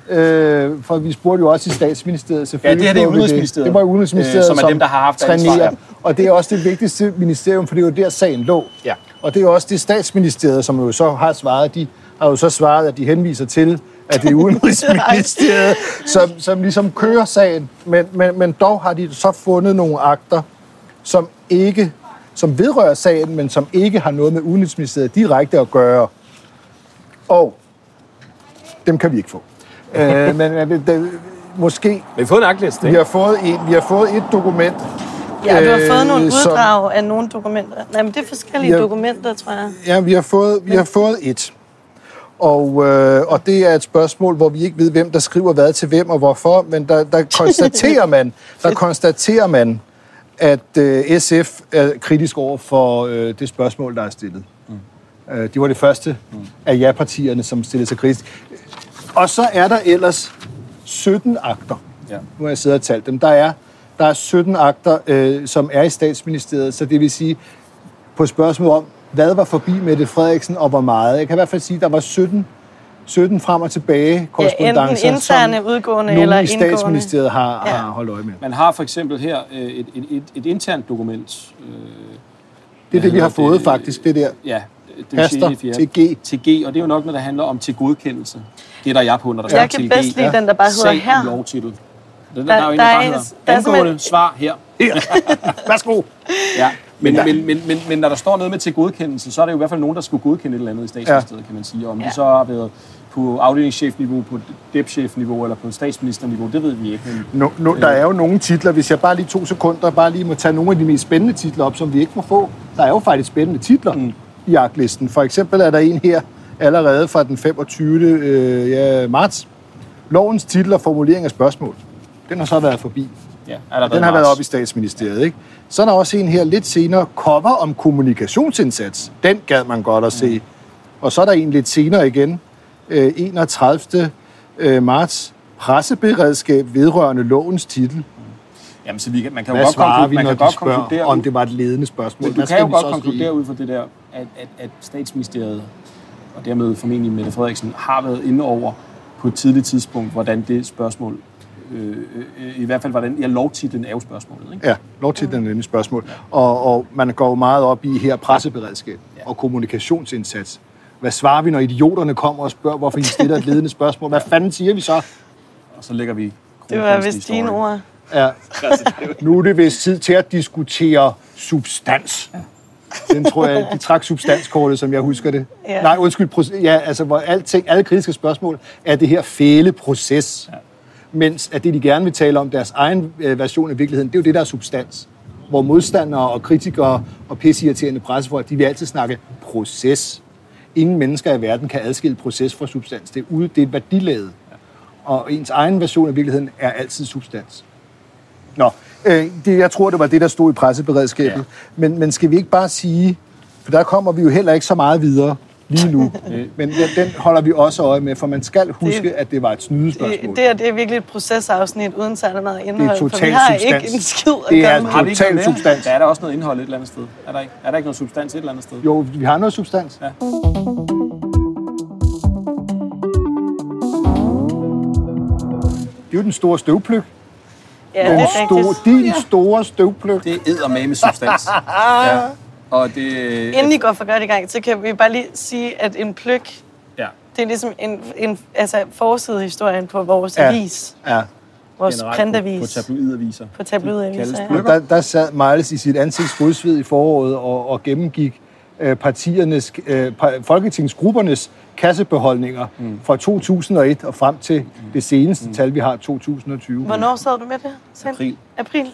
øh, for vi spurgte jo også i Statsministeriet selvfølgelig. Ja, det her det er Udenrigsministeriet. Det var Udenrigsministeriet, øh, som, som er dem, der har haft ansvar. Og det er også det vigtigste ministerium, for det er jo der sagen lå. Ja. Og det er også det Statsministeriet, som jo så har svaret. De har jo så svaret, at de henviser til, at det er Udenrigsministeriet, som, som ligesom kører sagen. Men, men, men dog har de så fundet nogle akter, som ikke, som vedrører sagen, men som ikke har noget med Udenrigsministeriet direkte at gøre. Og dem kan vi ikke få. øh, men det, det, måske... Men vi har fået en aktliste, ikke? Vi har fået en, vi har fået et dokument... Ja, du har fået nogle uddrag af nogle dokumenter. Nej, men det er forskellige ja, dokumenter, tror jeg. Ja, vi har fået, vi har fået et. Og, øh, og det er et spørgsmål, hvor vi ikke ved, hvem der skriver hvad til hvem og hvorfor, men der, der, konstaterer, man, der konstaterer man, at øh, S F er kritisk over for øh, det spørgsmål, der er stillet. Mm. Øh, det var det første mm. af ja-partierne, som stillede sig kritisk. Og så er der ellers sytten akter. Ja. Nu har jeg siddet og talt dem. Der er Der er sytten akter, øh, som er i Statsministeriet, så det vil sige på spørgsmål om, hvad var forbi Mette Frederiksen og hvor meget. Jeg kan i hvert fald sige, at der var sytten sytten frem og tilbage korrespondancer, ja, interne, udgående som eller i statsministeriet har, ja. har holdt øje med. Man har for eksempel her et, et, et, et internt dokument. Øh, det er det, vi har fået det, faktisk, det der. Ja, det Paster til G. Til G, og det er jo nok noget, der handler om til godkendelse. Det er der jeg på, når der står til G. Jeg kan bedst lide den, der bare hedder her. Sag lovtitel. Den, der, der, der er jo en, der, der bare hedder angående en... svar her. her. Værsgo. Ja. Men, men, men, men, men når der står noget med til godkendelse, så er det jo i hvert fald nogen, der skulle godkende et eller andet i statsministeriet, ja. Kan man sige. Om ja. Det så har været på afdelingschefniveau, på depchefniveau eller på statsministerniveau, det ved vi ikke. Men, no, no, der øh, er jo nogle titler, hvis jeg bare lige to sekunder bare lige må tage nogle af de mest spændende titler op, som vi ikke må få. Der er jo faktisk spændende titler mm. i arklisten. For eksempel er der en her allerede fra den femogtyvende Øh, ja, marts. Lovens titler, formulering af spørgsmål. Den har så været forbi. Ja, den har været op i statsministeriet, ja. Ikke? Så er der også en her lidt senere, cover om kommunikationsindsats. Den gad man godt at se. Og så er der en lidt senere igen, enogtredivte marts, presseberedskab vedrørende lovens titel. Jamen, så vi, man kan jo godt konkludere, man kan godt konkludere, om det var et ledende spørgsmål. Men du kan jo godt konkludere ud fra det der, at, at, at statsministeriet, og dermed formentlig Mette Frederiksen, har været inde over på et tidligt tidspunkt, hvordan det spørgsmål Øh, øh, i hvert fald, hvordan ja, lovtitlen er jo spørgsmålet, ikke? Ja, lovtitlen er jo spørgsmål. Og, og man går jo meget op i her presseberedskab ja. Og kommunikationsindsats. Hvad svarer vi, når idioterne kommer og spørger, hvorfor I stiller et ledende spørgsmål? Hvad fanden siger vi så? Og så lægger vi... Det var vist dine ord. Ja. Nu er det vist tid til at diskutere substans. Ja. Den tror jeg, de trak substanskortet, som jeg husker det. Ja. Nej, undskyld. Ja, altså, hvor alting, alle kritiske spørgsmål er det her fæleproces. Ja. Mens at det, de gerne vil tale om, deres egen version af virkeligheden, det er jo det, der er substans. Hvor modstandere og kritikere og pisseirriterende pressefolk, de vil altid snakke proces. Ingen mennesker i verden kan adskille proces fra substans. Det er ude, det er værdilaget. Og ens egen version af virkeligheden er altid substans. Nå, øh, det, jeg tror, det var det, der stod i presseberedskabet. Ja. Men, men skal vi ikke bare sige, for der kommer vi jo heller ikke så meget videre lige nu. Men ja, den holder vi også øje med, for man skal huske, det, at det var et snydespørgsmål. Det, det er virkelig et procesafsnit uden særlig meget indhold. Det er total substans. Vi har ikke en skid at det er gøre med. Total substans. Der er der også noget indhold et eller andet sted. Er der ikke, er der ikke noget substans et eller andet sted? Jo, vi har noget substans. Ja. Det er jo den store støvpløk. Ja, det er rigtigt. Din store støvpløk. Det er eddermame med substans. Ja. Og det... Inden I går for godt i gang, så kan vi bare lige sige, at en pløk, ja. Det er ligesom en, en altså forsidehistorien på vores ja. Avis. Ja. Vores generelt printavis. På, på tabloidaviser. På tabloidaviser, ja. Der, der sad Miles i sit ansigtsfodsved i foråret og, og gennemgik øh, partiernes, øh, folketingsgruppernes kassebeholdninger mm. fra to tusind og et og frem til mm. det seneste mm. tal, vi har, to tusind og tyve. Hvornår sad du med det? Send? April. April. Mm.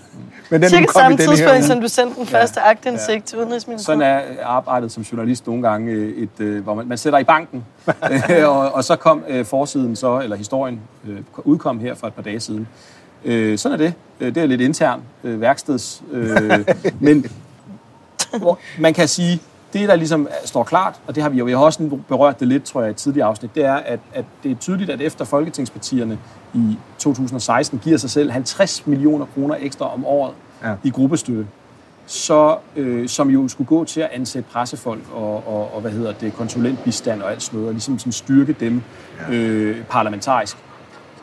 Men den, cirka samme tidspunkt, som du sendte den første ja. Aktindsigt ja. Til udenrigsministeren. Sådan er arbejdet som journalist nogle gange, et, et, hvor man, man sætter i banken, og, og så kom øh, forsiden så, eller historien, øh, udkom her for et par dage siden. Øh, sådan er det. Det er lidt intern øh, værksteds. Øh, men hvor, man kan sige... Det, der ligesom står klart, og det har vi jo vi har også berørt det lidt, tror jeg, i et tidligere afsnit, det er, at, at det er tydeligt, at efter folketingspartierne i to tusind og seksten giver sig selv halvtreds millioner kroner ekstra om året ja. I gruppestøtte, så, øh, som jo skulle gå til at ansætte pressefolk og, og, og hvad hedder det, konsulentbistand og alt sådan noget, og ligesom sådan styrke dem øh, parlamentarisk.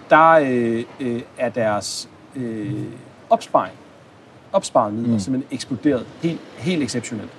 Der øh, øh, er deres øh, opsparing, opsparede midler mm. simpelthen eksploderet helt, helt exceptionelt.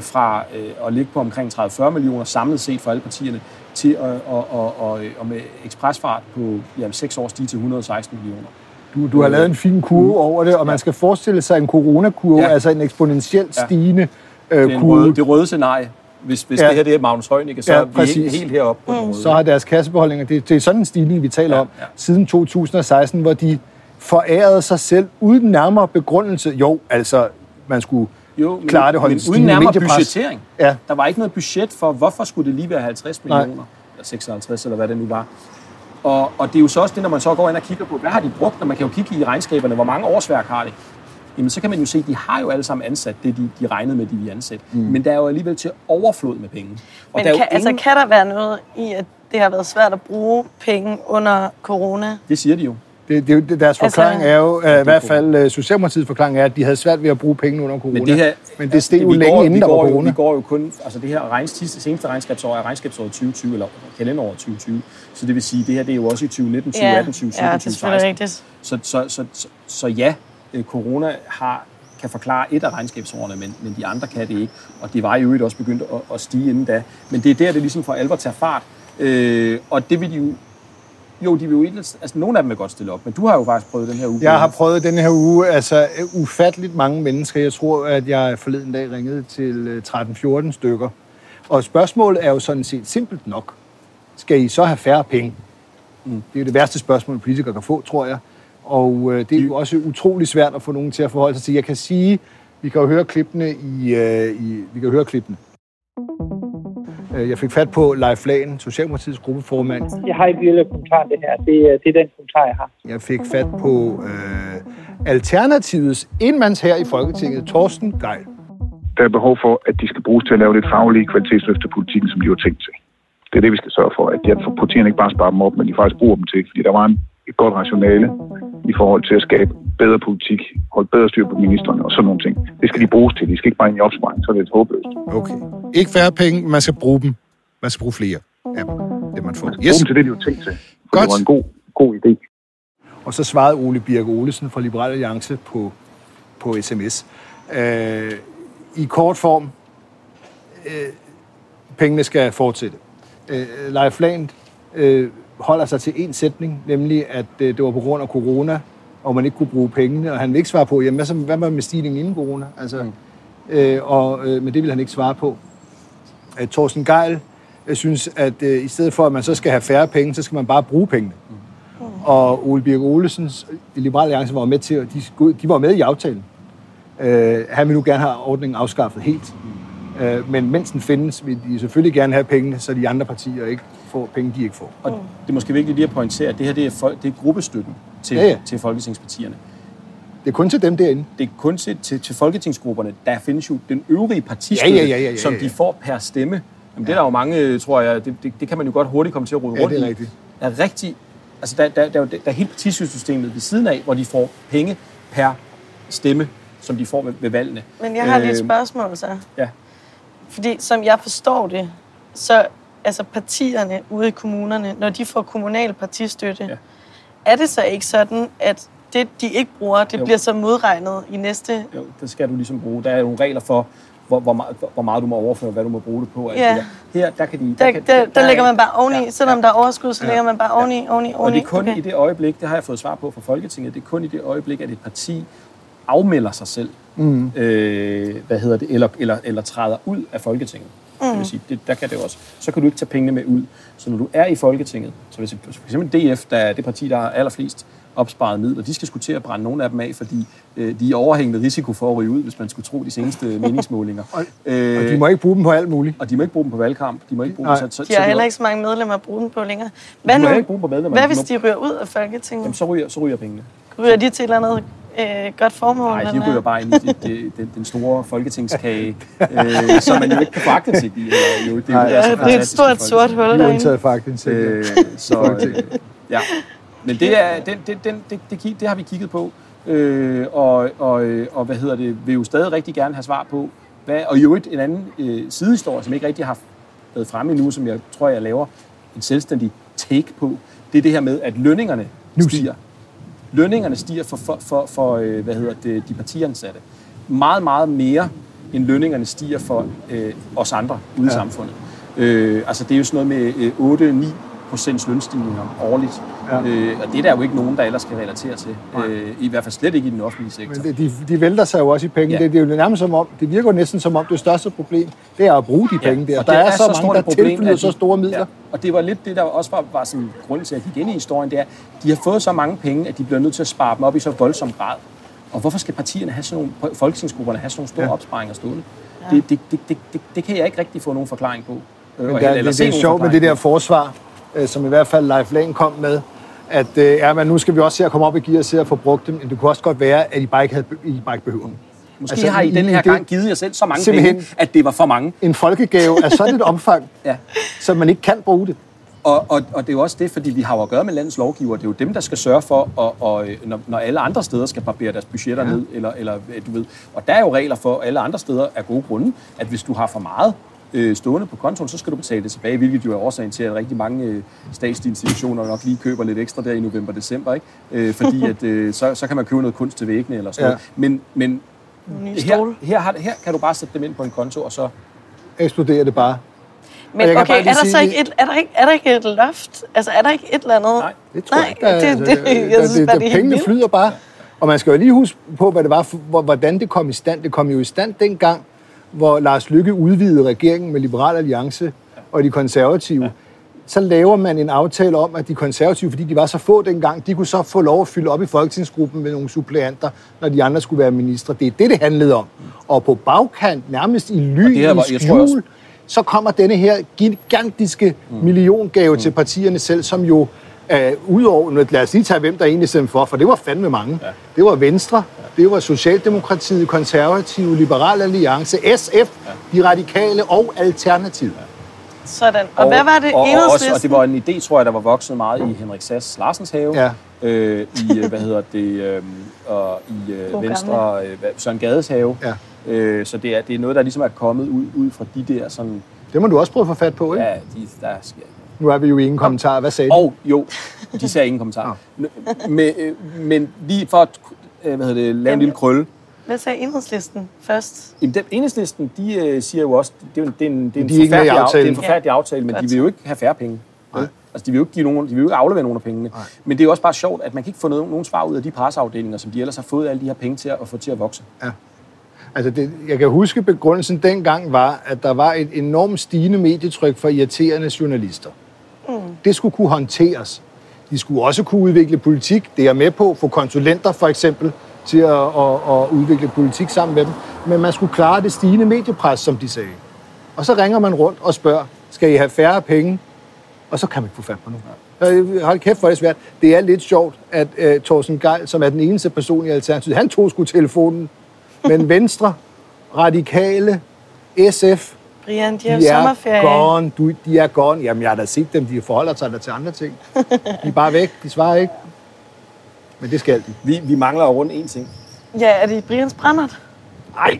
Fra at ligge på omkring tredive til fyrre millioner samlet set for alle partierne, til at, og, og, og, og med ekspresfart på jamen, seks år stige til hundrede og seksten millioner. Du, du har lavet en fin kurve over det, og man skal forestille sig en coronakurve, ja. Altså en eksponentielt stigende ja. øh, kurve. Røde, det røde scenarie. Hvis, hvis ja. Det her det er Magnus Rønicke, så ja, er vi ikke helt heroppe på den røde. Så har deres kassebeholdninger, det, det er sådan en stigning, vi taler ja, ja. Om, siden to tusind og seksten, hvor de forærede sig selv uden nærmere begrundelse. Jo, altså, man skulle... Jo, men, det, men uden nærmere budgettering. Ja. Der var ikke noget budget for, hvorfor skulle det lige være halvtreds millioner, nej. Eller seksoghalvtreds, eller hvad det nu var. Og, og det er jo så også det, når man så går ind og kigger på, hvad har de brugt, når man kan jo kigge i regnskaberne, hvor mange årsværk har det. Jamen så kan man jo se, at de har jo alle sammen ansat det, de, de regnede med, de ville ansætte. Mm. Men der er jo alligevel til overflod med penge. Og men der kan, ingen... altså, kan der være noget i, at det har været svært at bruge penge under corona? Det siger de jo. Det, det, deres forklaring er jo, altså, i hvert fald Socialdemokratiets forklaring er, at de havde svært ved at bruge penge under corona. Men det, her, men det steg jo længe går, inden der var corona. Jo, vi går jo kun, altså det her regns, seneste regnskabsår er regnskabsåret tyve tyve, eller kalenderåret tyve tyve. Så det vil sige, at det her det er jo også i tyve nitten, tyve atten, tyve sytten, ja, tyve seksten. Så, så, så, så, så, så ja, corona har, kan forklare et af regnskabsårene, men, men de andre kan det ikke. Og det var jo øvrigt også begyndt at, at stige inden da. Men det er der, det ligesom for alvor tager fart. Øh, og det vil de jo Jo, de vil jo ikke, altså nogle af dem er godt stille op, men du har jo faktisk prøvet den her uge. Jeg har prøvet den her uge, altså ufatteligt mange mennesker. Jeg tror, at jeg forleden dag ringede til tretten fjorten stykker. Og spørgsmålet er jo sådan set simpelt nok. Skal I så have færre penge? Mm. Det er jo det værste spørgsmål, politikere kan få, tror jeg. Og det er jo også utrolig svært at få nogen til at forholde sig til. Jeg kan sige, vi kan jo høre klippene i, i vi kan høre klippene. Jeg fik fat på Leif Flan, Socialdemokratiets gruppeformand. Jeg har ikke lille kommentar det her. Det er, det er den kommentar, jeg har. Jeg fik fat på øh, Alternativets enmands her i Folketinget, Torsten Gejl. Der er behov for, at de skal bruges til at lave lidt faglige kvalitetsløft af politikken, som de har tænkt til. Det er det, vi skal sørge for. At de at partierne ikke bare sparer dem op, men de faktisk bruger dem til. Fordi der var en, et godt rationale i forhold til at skabe bedre politik, holde bedre styr på ministerne og sådan nogle ting. Det skal de bruges til. De skal ikke bare ind i opsparing, så er det lidt håbløst. Okay. Ikke færre penge, man skal bruge dem. Man skal bruge flere af dem, det man får. Man skal bruge yes. dem til det, de jo tænkt til. Godt. Det var en god, god idé. Og så svarede Ole Birk Olsen fra Liberal Alliance på, på sms. Øh, I kort form, øh, pengene skal fortsætte. Øh, Leif Flan øh, holder sig til en sætning, nemlig at øh, det var på grund af corona, og man ikke kunne bruge pengene, og han vil ikke svare på, jamen hvad var med stigningen inden corona? Altså, mm. øh, og, øh, men det vil han ikke svare på. At Torsten Gejl øh, synes, at øh, i stedet for, at man så skal have færre penge, så skal man bare bruge pengene. Mm. Og Ole Birk Olesens Liberal Alliance var med til, og de, de var med i aftalen. Øh, han vil nu gerne have ordningen afskaffet helt. Mm. Øh, men mens den findes, vil de selvfølgelig gerne have pengene, så de andre partier ikke får penge, de ikke får. Og det er måske vigtigt lige at pointere, at det her det er, folk, det er gruppestøtten til, ja, ja. til folketingspartierne. Det er kun til dem derinde. Det er kun til, til, til folketingsgrupperne. Der findes jo den øvrige partistøtte, ja, ja, ja, ja, ja, ja. som de får per stemme. Jamen, det ja. er der jo mange, tror jeg, det, det, det kan man jo godt hurtigt komme til at rode ja, rundt i. Det er rigtigt. Der er rigtig, altså der, der, der, der er helt partistøttesystemet ved siden af, hvor de får penge per stemme, som de får ved, ved valgene. Men jeg har øh, lige et spørgsmål så. Ja. Fordi som jeg forstår det, så altså partierne ude i kommunerne, når de får kommunal partistøtte, ja. er det så ikke sådan, at det, de ikke bruger, det jo. bliver så modregnet i næste... Jo, det skal du ligesom bruge. Der er nogle regler for, hvor, hvor, meget, hvor meget du må overføre, hvad du må bruge det på. Ja. Det der. Her, der kan de... Der, der, kan, der, der, der lægger man bare oveni. Ja, selvom ja. der er overskud, så ja. lægger man bare oveni, ja. oveni, oveni. Og det er kun okay. i det øjeblik, det har jeg fået svar på fra Folketinget, det er kun i det øjeblik, at et parti afmelder sig selv, mm. øh, hvad hedder det, eller, eller, eller træder ud af Folketinget. Mm. Det vil sige, det, der kan det også. Så kan du ikke tage pengene med ud. Så når du er i Folketinget, så hvis for eksempel D F, der er det parti, der har allerflest opsparet midler, de skal sgu til at brænde nogle af dem af, fordi øh, de er overhængende risiko for at ryge ud, hvis man skulle tro de seneste meningsmålinger. og, øh, og de må ikke bruge dem på alt muligt. Og de må ikke bruge dem på valgkamp. De må ikke bruge dem, så, de har heller ikke så mange medlemmer at bruge dem på længere. Hvad, nu, ikke bruge dem på medlemmer, hvad hvis de ryger ud af Folketinget? Jamen, så, ryger, så ryger pengene. Ryger de til et eller andet øh, godt formål? Nej, de ryger bare ind i det, det, det, den store folketingskage, øh, som man jo ikke kan få aktindsigt i. Eller, jo, det, nej, er, det er et stort sort hul derinde. De er undtaget for aktindsigt. Øh, så, øh, ja. Men det, er, det, det, det, det, det, det har vi kigget på, øh, og, og, og hvad hedder det, vil jo stadig rigtig gerne have svar på, hvad, og jo et en anden øh, sidehistorie, som ikke rigtig har været fremme endnu, som jeg tror, jeg laver en selvstændig take på, det er det her med, at lønningerne stiger. Lønningerne stiger for, for, for, for hvad hedder det, de partiansatte. Meget, meget mere, end lønningerne stiger for øh, os andre ude i ja. samfundet. Øh, altså, det er jo sådan noget med øh, otte til ni procent lønstigninger årligt. Ja. Øh, og det er der jo ikke nogen, der ellers kan relatere til. Øh, I hvert fald slet ikke i den offentlige sektor. Men de, de vælter sig jo også i penge. Ja. Det, det er jo nærmest som om, det virker næsten som om, det største problem, det er at bruge de penge ja. der. Og der er, er så, så mange, der tilflyder så store midler. Ja. Og det var lidt det, der også var, var sådan, grunden til, at jeg gik ind i historien, det er, de har fået så mange penge, at de bliver nødt til at spare dem op i så voldsom grad. Og hvorfor skal partierne have sådan nogle, folketingsgrupperne have sådan nogle store ja. opsparinger stående? Ja. Det, det, det, det, det, det kan jeg ikke rigtig få nogen forklaring på. Men der, det, det er sjovt med det der forsvar, som i hvert fald Leif Flan kom med, at øh, ja, men nu skal vi også se at komme op i gear og se at få brugt dem, men det kunne også godt være, at I bare ikke, havde, I bare ikke behøver dem. Måske altså, har I, I den her gang givet jer selv så mange penge, at det var for mange. En folkegave af sådan et omfang, ja. så man ikke kan bruge det. Og, og, og det er jo også det, fordi vi har jo at gøre med landets lovgiver. Det er jo dem, der skal sørge for, og, og, når, når alle andre steder skal barbere deres budgetter ja. ned, eller, eller du ved. Og der er jo regler for alle andre steder af gode grunde, at hvis du har for meget øh, stående på kontoen, så skal du betale det tilbage, hvilket jo er årsagen til, at rigtig mange øh, statsinstitutioner nok lige køber lidt ekstra der i november og december, ikke? Øh, fordi at, øh, så, så kan man købe noget kunst til væggene eller sådan ja. noget. Men, men her, her, her, her kan du bare sætte dem ind på en konto, og så eksploderer det bare. Men okay, er der sige, så ikke et, er der ikke, er der ikke et loft? Altså, er der ikke et eller andet? Nej, det tror jeg Nej, der, det, det, jeg der, synes, det, det, det pengene flyder bare. Og man skal jo lige huske på, hvad det var, hvordan det kom i stand. Det kom jo i stand dengang, hvor Lars Løkke udvidede regeringen med Liberal Alliance og de konservative. Ja. Så laver man en aftale om, at de konservative, fordi de var så få dengang, de kunne så få lov at fylde op i folketingsgruppen med nogle suppleanter, når de andre skulle være ministre. Det er det, det handlede om. Og på bagkant, nærmest i lyn, i skjul, så kommer denne her gigantiske milliongave mm. til partierne selv, som jo øh, udover, lad os lige tage, hvem der egentlig stemte for, for det var fandme mange. Ja. Det var Venstre, ja. det var Socialdemokratiet, Konservative, Liberal Alliance, S F, ja. de radikale og Alternativet. Ja. Sådan. Og, og hvad var det og, Enhedslisten? Og, og det var en idé, tror jeg, der var vokset meget i Henrik Sass Larsens have. Ja. Øh, I, hvad hedder det, øh, og i øh, Venstre, øh, Søren Gades have. Ja. Så det er, det er noget, der ligesom er kommet ud, ud fra de der sådan... Det må du også prøve at få fat på, ikke? Ja, de, der sker... Nu har vi jo ingen kommentarer. Hvad sagde de? Oh, jo, de sagde ingen kommentarer. Oh. Men, men lige for at hvad hedder det, lave en lille krølle... Hvad sagde Enhedslisten først? Jamen, den, Enhedslisten, de siger jo også... Det er, det er, en, det er, en, de er forfærdelig aftale. Det er en forfærdelig aftale, men Godt. de vil jo ikke have færre penge. Nej. Altså, de vil jo ikke give nogen, de vil jo ikke aflevere nogen af pengene. Nej. Men det er jo også bare sjovt, at man kan ikke få nogen, nogen svar ud af de presseafdelinger, som de ellers har fået alle de her penge til at, at få til at vokse. Ja. Altså det, jeg kan huske, begrundelsen dengang var, at der var et enormt stigende medietryk for irriterende journalister. Mm. Det skulle kunne håndteres. De skulle også kunne udvikle politik, det er jeg med på, få konsulenter for eksempel til at, at, at udvikle politik sammen med dem. Men man skulle klare det stigende mediepres, som de sagde. Og så ringer man rundt og spørger, skal I have færre penge? Og så kan man ikke få fat på nogen. Hold kæft, hvor er det svært. Det er lidt sjovt, at uh, Torsten Gejl, som er den eneste person i Alternativet, han tog sgu telefonen. Men Venstre, Radikale, S F, Brian, de, de er gone. Du, de er gone. Jamen, jeg har da set dem. De forholder sig der til andre ting. De er bare væk. De svarer ikke. Men det skal de. Vi, vi mangler jo rundt én ting. Ja, er det Brians brændert? Nej.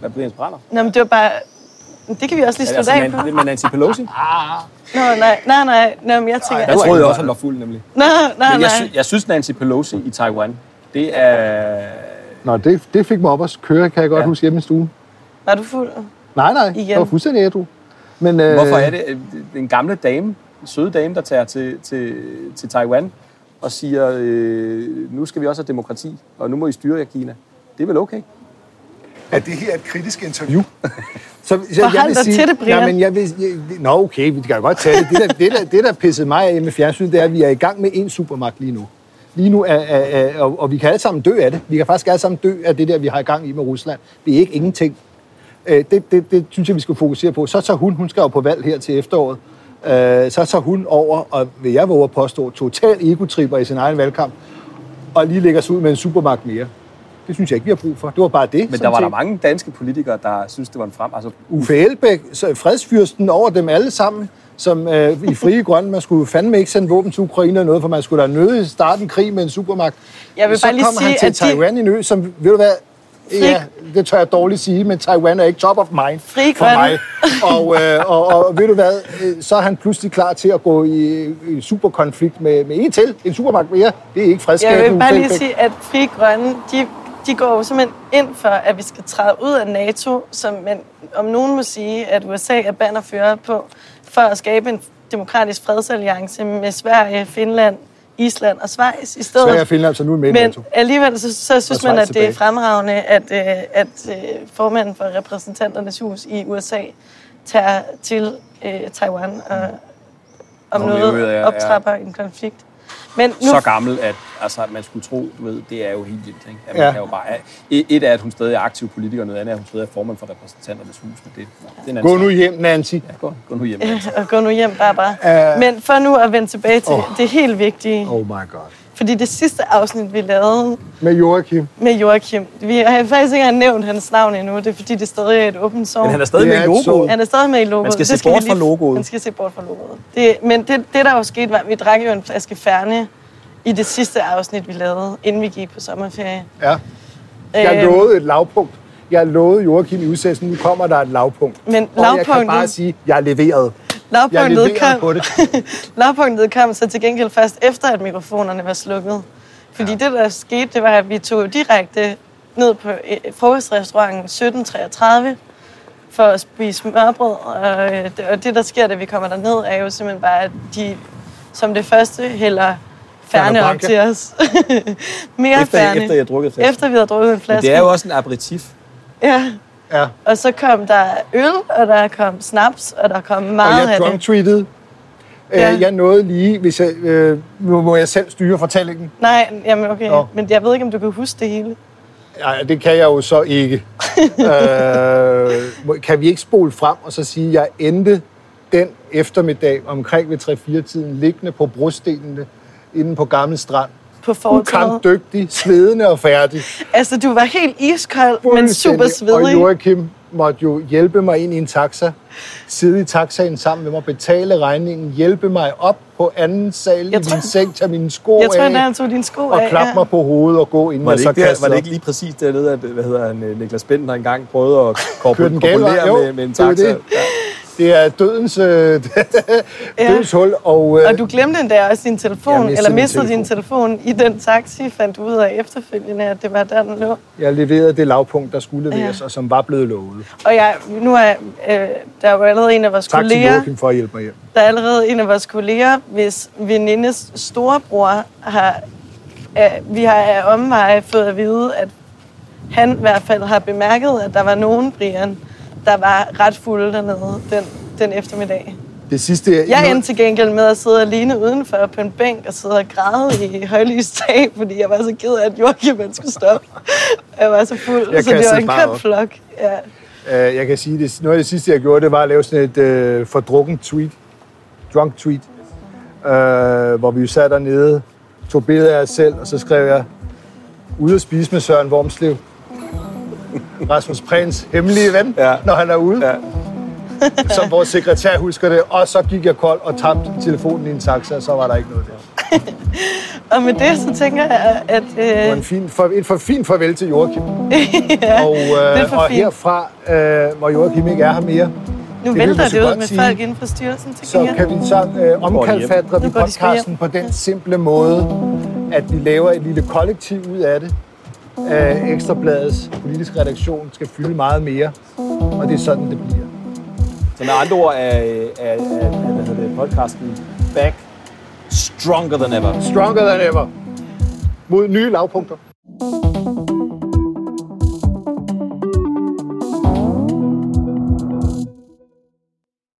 Hvad er Brians brændert? Nå, men det var bare... Det kan vi også lige slutte altså, af på. Det med Nancy Pelosi? Nå, nej, nej, nej. Nå, men jeg tænker... Ej, jeg troede også, han var fuld, nemlig. Nå, nej, nej. Men jeg, sy- jeg synes, Nancy Pelosi i Taiwan, det er... Nå, det, det fik mig op at køre, kan jeg godt ja. huske hjemme i stuen. Var du fuld? Nej, nej. Igen. Jeg var fuldstændig ædru. Men, øh... Hvorfor er det en gamle dame, en søde dame, der tager til, til, til Taiwan og siger, øh, nu skal vi også have demokrati, og nu må I styre jer, Kina. Det er vel okay? Er det her et kritisk interview? Så, så jeg vil sige, til det, Brian. Jamen, jeg vil, jeg, nå, okay, vi kan godt tage det. Det, der, det, der, det, der pissede mig af med fjernsynet, det er, at vi er i gang med én supermagt lige nu. Lige nu, er, er, er, og, og vi kan alle sammen dø af det. Vi kan faktisk alle sammen dø af det der, vi har i gang i med Rusland. Det er ikke ingenting. Øh, det, det, det synes jeg, vi skal fokusere på. Så tager hun, hun skal jo på valg her til efteråret, øh, så tager hun over, og vil jeg våge at påstå, total egotripper i sin egen valgkamp, og lige lægger sig ud med en supermagt mere. Det synes jeg ikke, vi har brug for. Det var bare det. Men der var ting. Der mange danske politikere, der synes det var en frem. Altså, Uffe Elbæk, fredsfyrsten over dem alle sammen, som øh, i Frie Grønne, man skulle fandme ikke sende våben til Ukraine eller noget, for man skulle da nøde starte en krig med en supermagt. Jeg vil så bare lige sige, til at Taiwan de... i nød, som, ved du hvad, Fri... ja, det tør jeg dårligt sige, men Taiwan er ikke top of mind Frie for Grønne. mig. Og, øh, og, og ved du hvad, så er han pludselig klar til at gå i en superkonflikt med, med en til, en supermagt mere. Det er ikke friskabende. Jeg vil bare lige sige, at Frie Grønne, de, de går jo simpelthen ind for, at vi skal træde ud af NATO, som man, om nogen må sige, at U S A er bannerfører på, for at skabe en demokratisk fredsalliance med Sverige, Finland, Island og Schweiz i stedet. Sverige og Finland, så nu er med i NATO. Men alligevel så, så synes man, at tilbage. det er fremragende, at, at formanden for repræsentanternes hus i U S A tager til uh, Taiwan og om Nå, noget ved, ja, optrapper ja. en konflikt. Men nu... Så gammel, at altså, man skulle tro, du ved, det er jo helt vildt, ikke? At man ja. kan jo bare... Et er, at hun stadig er aktiv politiker, og noget andet er, at hun stadig er formand for repræsentanternes hus. Det, det gå nu hjem, Nancy. Ja, gå, gå nu hjem, Nancy. Og gå nu hjem, Barbara. Uh... Men for nu at vende tilbage til oh. det helt vigtige... Oh my god. fordi det sidste afsnit, vi lavede... Med Joachim. Med Joachim. Vi har faktisk ikke nævnt hans navn endnu, det er fordi, det stadig er et åbent sår. Men han er stadig med i logoet. Han er stadig med i logoet. Man skal se bort fra logoet. Man skal se bort fra logoet. Det, men det, det, der jo skete, var, at vi drak jo en flaske Fernet i det sidste afsnit, vi lavede, inden vi gik på sommerferie. Ja. Jeg lovede et lavpunkt. Jeg lovede Joachim i udsendelsen, nu kommer der et lavpunkt. Men lavpunktet... Og jeg kan bare sige, jeg er leveret. Lavpunktet kom, lavpunktet kom så til gengæld først efter, at mikrofonerne var slukket. Fordi ja. Det, der skete, det var, at vi tog direkte ned på frokostrestauranten sytten treogtredive for at spise smørbrød. Og det, der sker, da vi kommer derned, er jo simpelthen bare, at de som det første hælder Færne op til os. Mere efter, færne. Efter, jeg drukket flaske. Efter vi havde drukket en flaske. Men det er jo også en aperitif. Ja. Ja. Og så kom der øl, og der kom snaps, og der kom meget af det. Og jeg drunk-tweetede. Ja. Jeg nåede lige, hvis jeg... Øh, må jeg selv styre fortællingen? Nej, jamen okay. Nå. Men jeg ved ikke, om du kan huske det hele. Nej, det kan jeg jo så ikke. øh, kan vi ikke spole frem og så sige, at jeg endte den eftermiddag omkring ved tre-fire-tiden liggende på brostenene inden på Gammel Strand. På fortovet. Dygtig, svedende og færdig. Altså, du var helt iskold, men super svedig. Og Joachim måtte jo hjælpe mig ind i en taxa, sidde i taxaen sammen med mig, betale regningen, hjælpe mig op på anden sal i min seng, tage mine sko jeg af, tror, jeg tog dine sko og klappe ja. mig på hovedet og gå ind med sarkasme. Var det ikke lige præcis dernede, at hvad hedder han, Niklas Bendt, der engang prøvede at korporere med, med en taxa? Det Det er dødens, øh, dødens ja. hul. Og, øh, og du glemte endda også din telefon, eller mistede telefon. din telefon i den taxi, fandt ud af efterfølgende, at det var der, den lå. Jeg leverede det lavpunkt, der skulle leveres, ja. og som var blevet lovet. Og jeg, nu er øh, der jo allerede en af vores tak kolleger... Tak til Joachim for at hjælpe mig hjem. Der er allerede en af vores kolleger, hvis venindes storebror har... Øh, vi har af omveje fået at vide, at han i hvert fald har bemærket, at der var nogen, Brian... der var ret fulde dernede den, den eftermiddag. Det sidste, jeg... Jeg endte til gengæld med at sidde alene udenfor på en bænk og sidde og græde i højlys tag, fordi jeg var så ked af, at Joachim skulle stoppe. Jeg var så fuld, jeg så det var en købt flok. Ja. Uh, jeg kan sige, at noget af det sidste, jeg gjorde, det var at lave sådan et uh, fordrukken tweet. Drunk tweet. Uh, hvor vi jo sad dernede, tog billeder af os selv, og så skrev jeg, ude at spise med Søren Wormslev. Rasmus Præns hemmelige ven, ja. når han er ude. Ja. Som vores sekretær husker det. Og så gik jeg kold og tabte telefonen i en taxa, og så var der ikke noget der. Og med det, så tænker jeg, at... Øh... Det var en fin, for, et for fint farvel til Joachim. ja, og, øh, og herfra, øh, hvor Joachim ikke er her mere... Nu det vælter det ud med sige. folk inden for styrelsen. Til så kan vi så øh, omkalfatre vi podcasten på den simple måde, at vi laver et lille kollektiv ud af det. Uh, Ekstrabladets politiske redaktion skal fylde meget mere, og det er sådan, det bliver. Så med andre ord er, er, er hvad hedder det, podcasten back stronger than ever. Stronger than ever. Mod nye lavpunkter.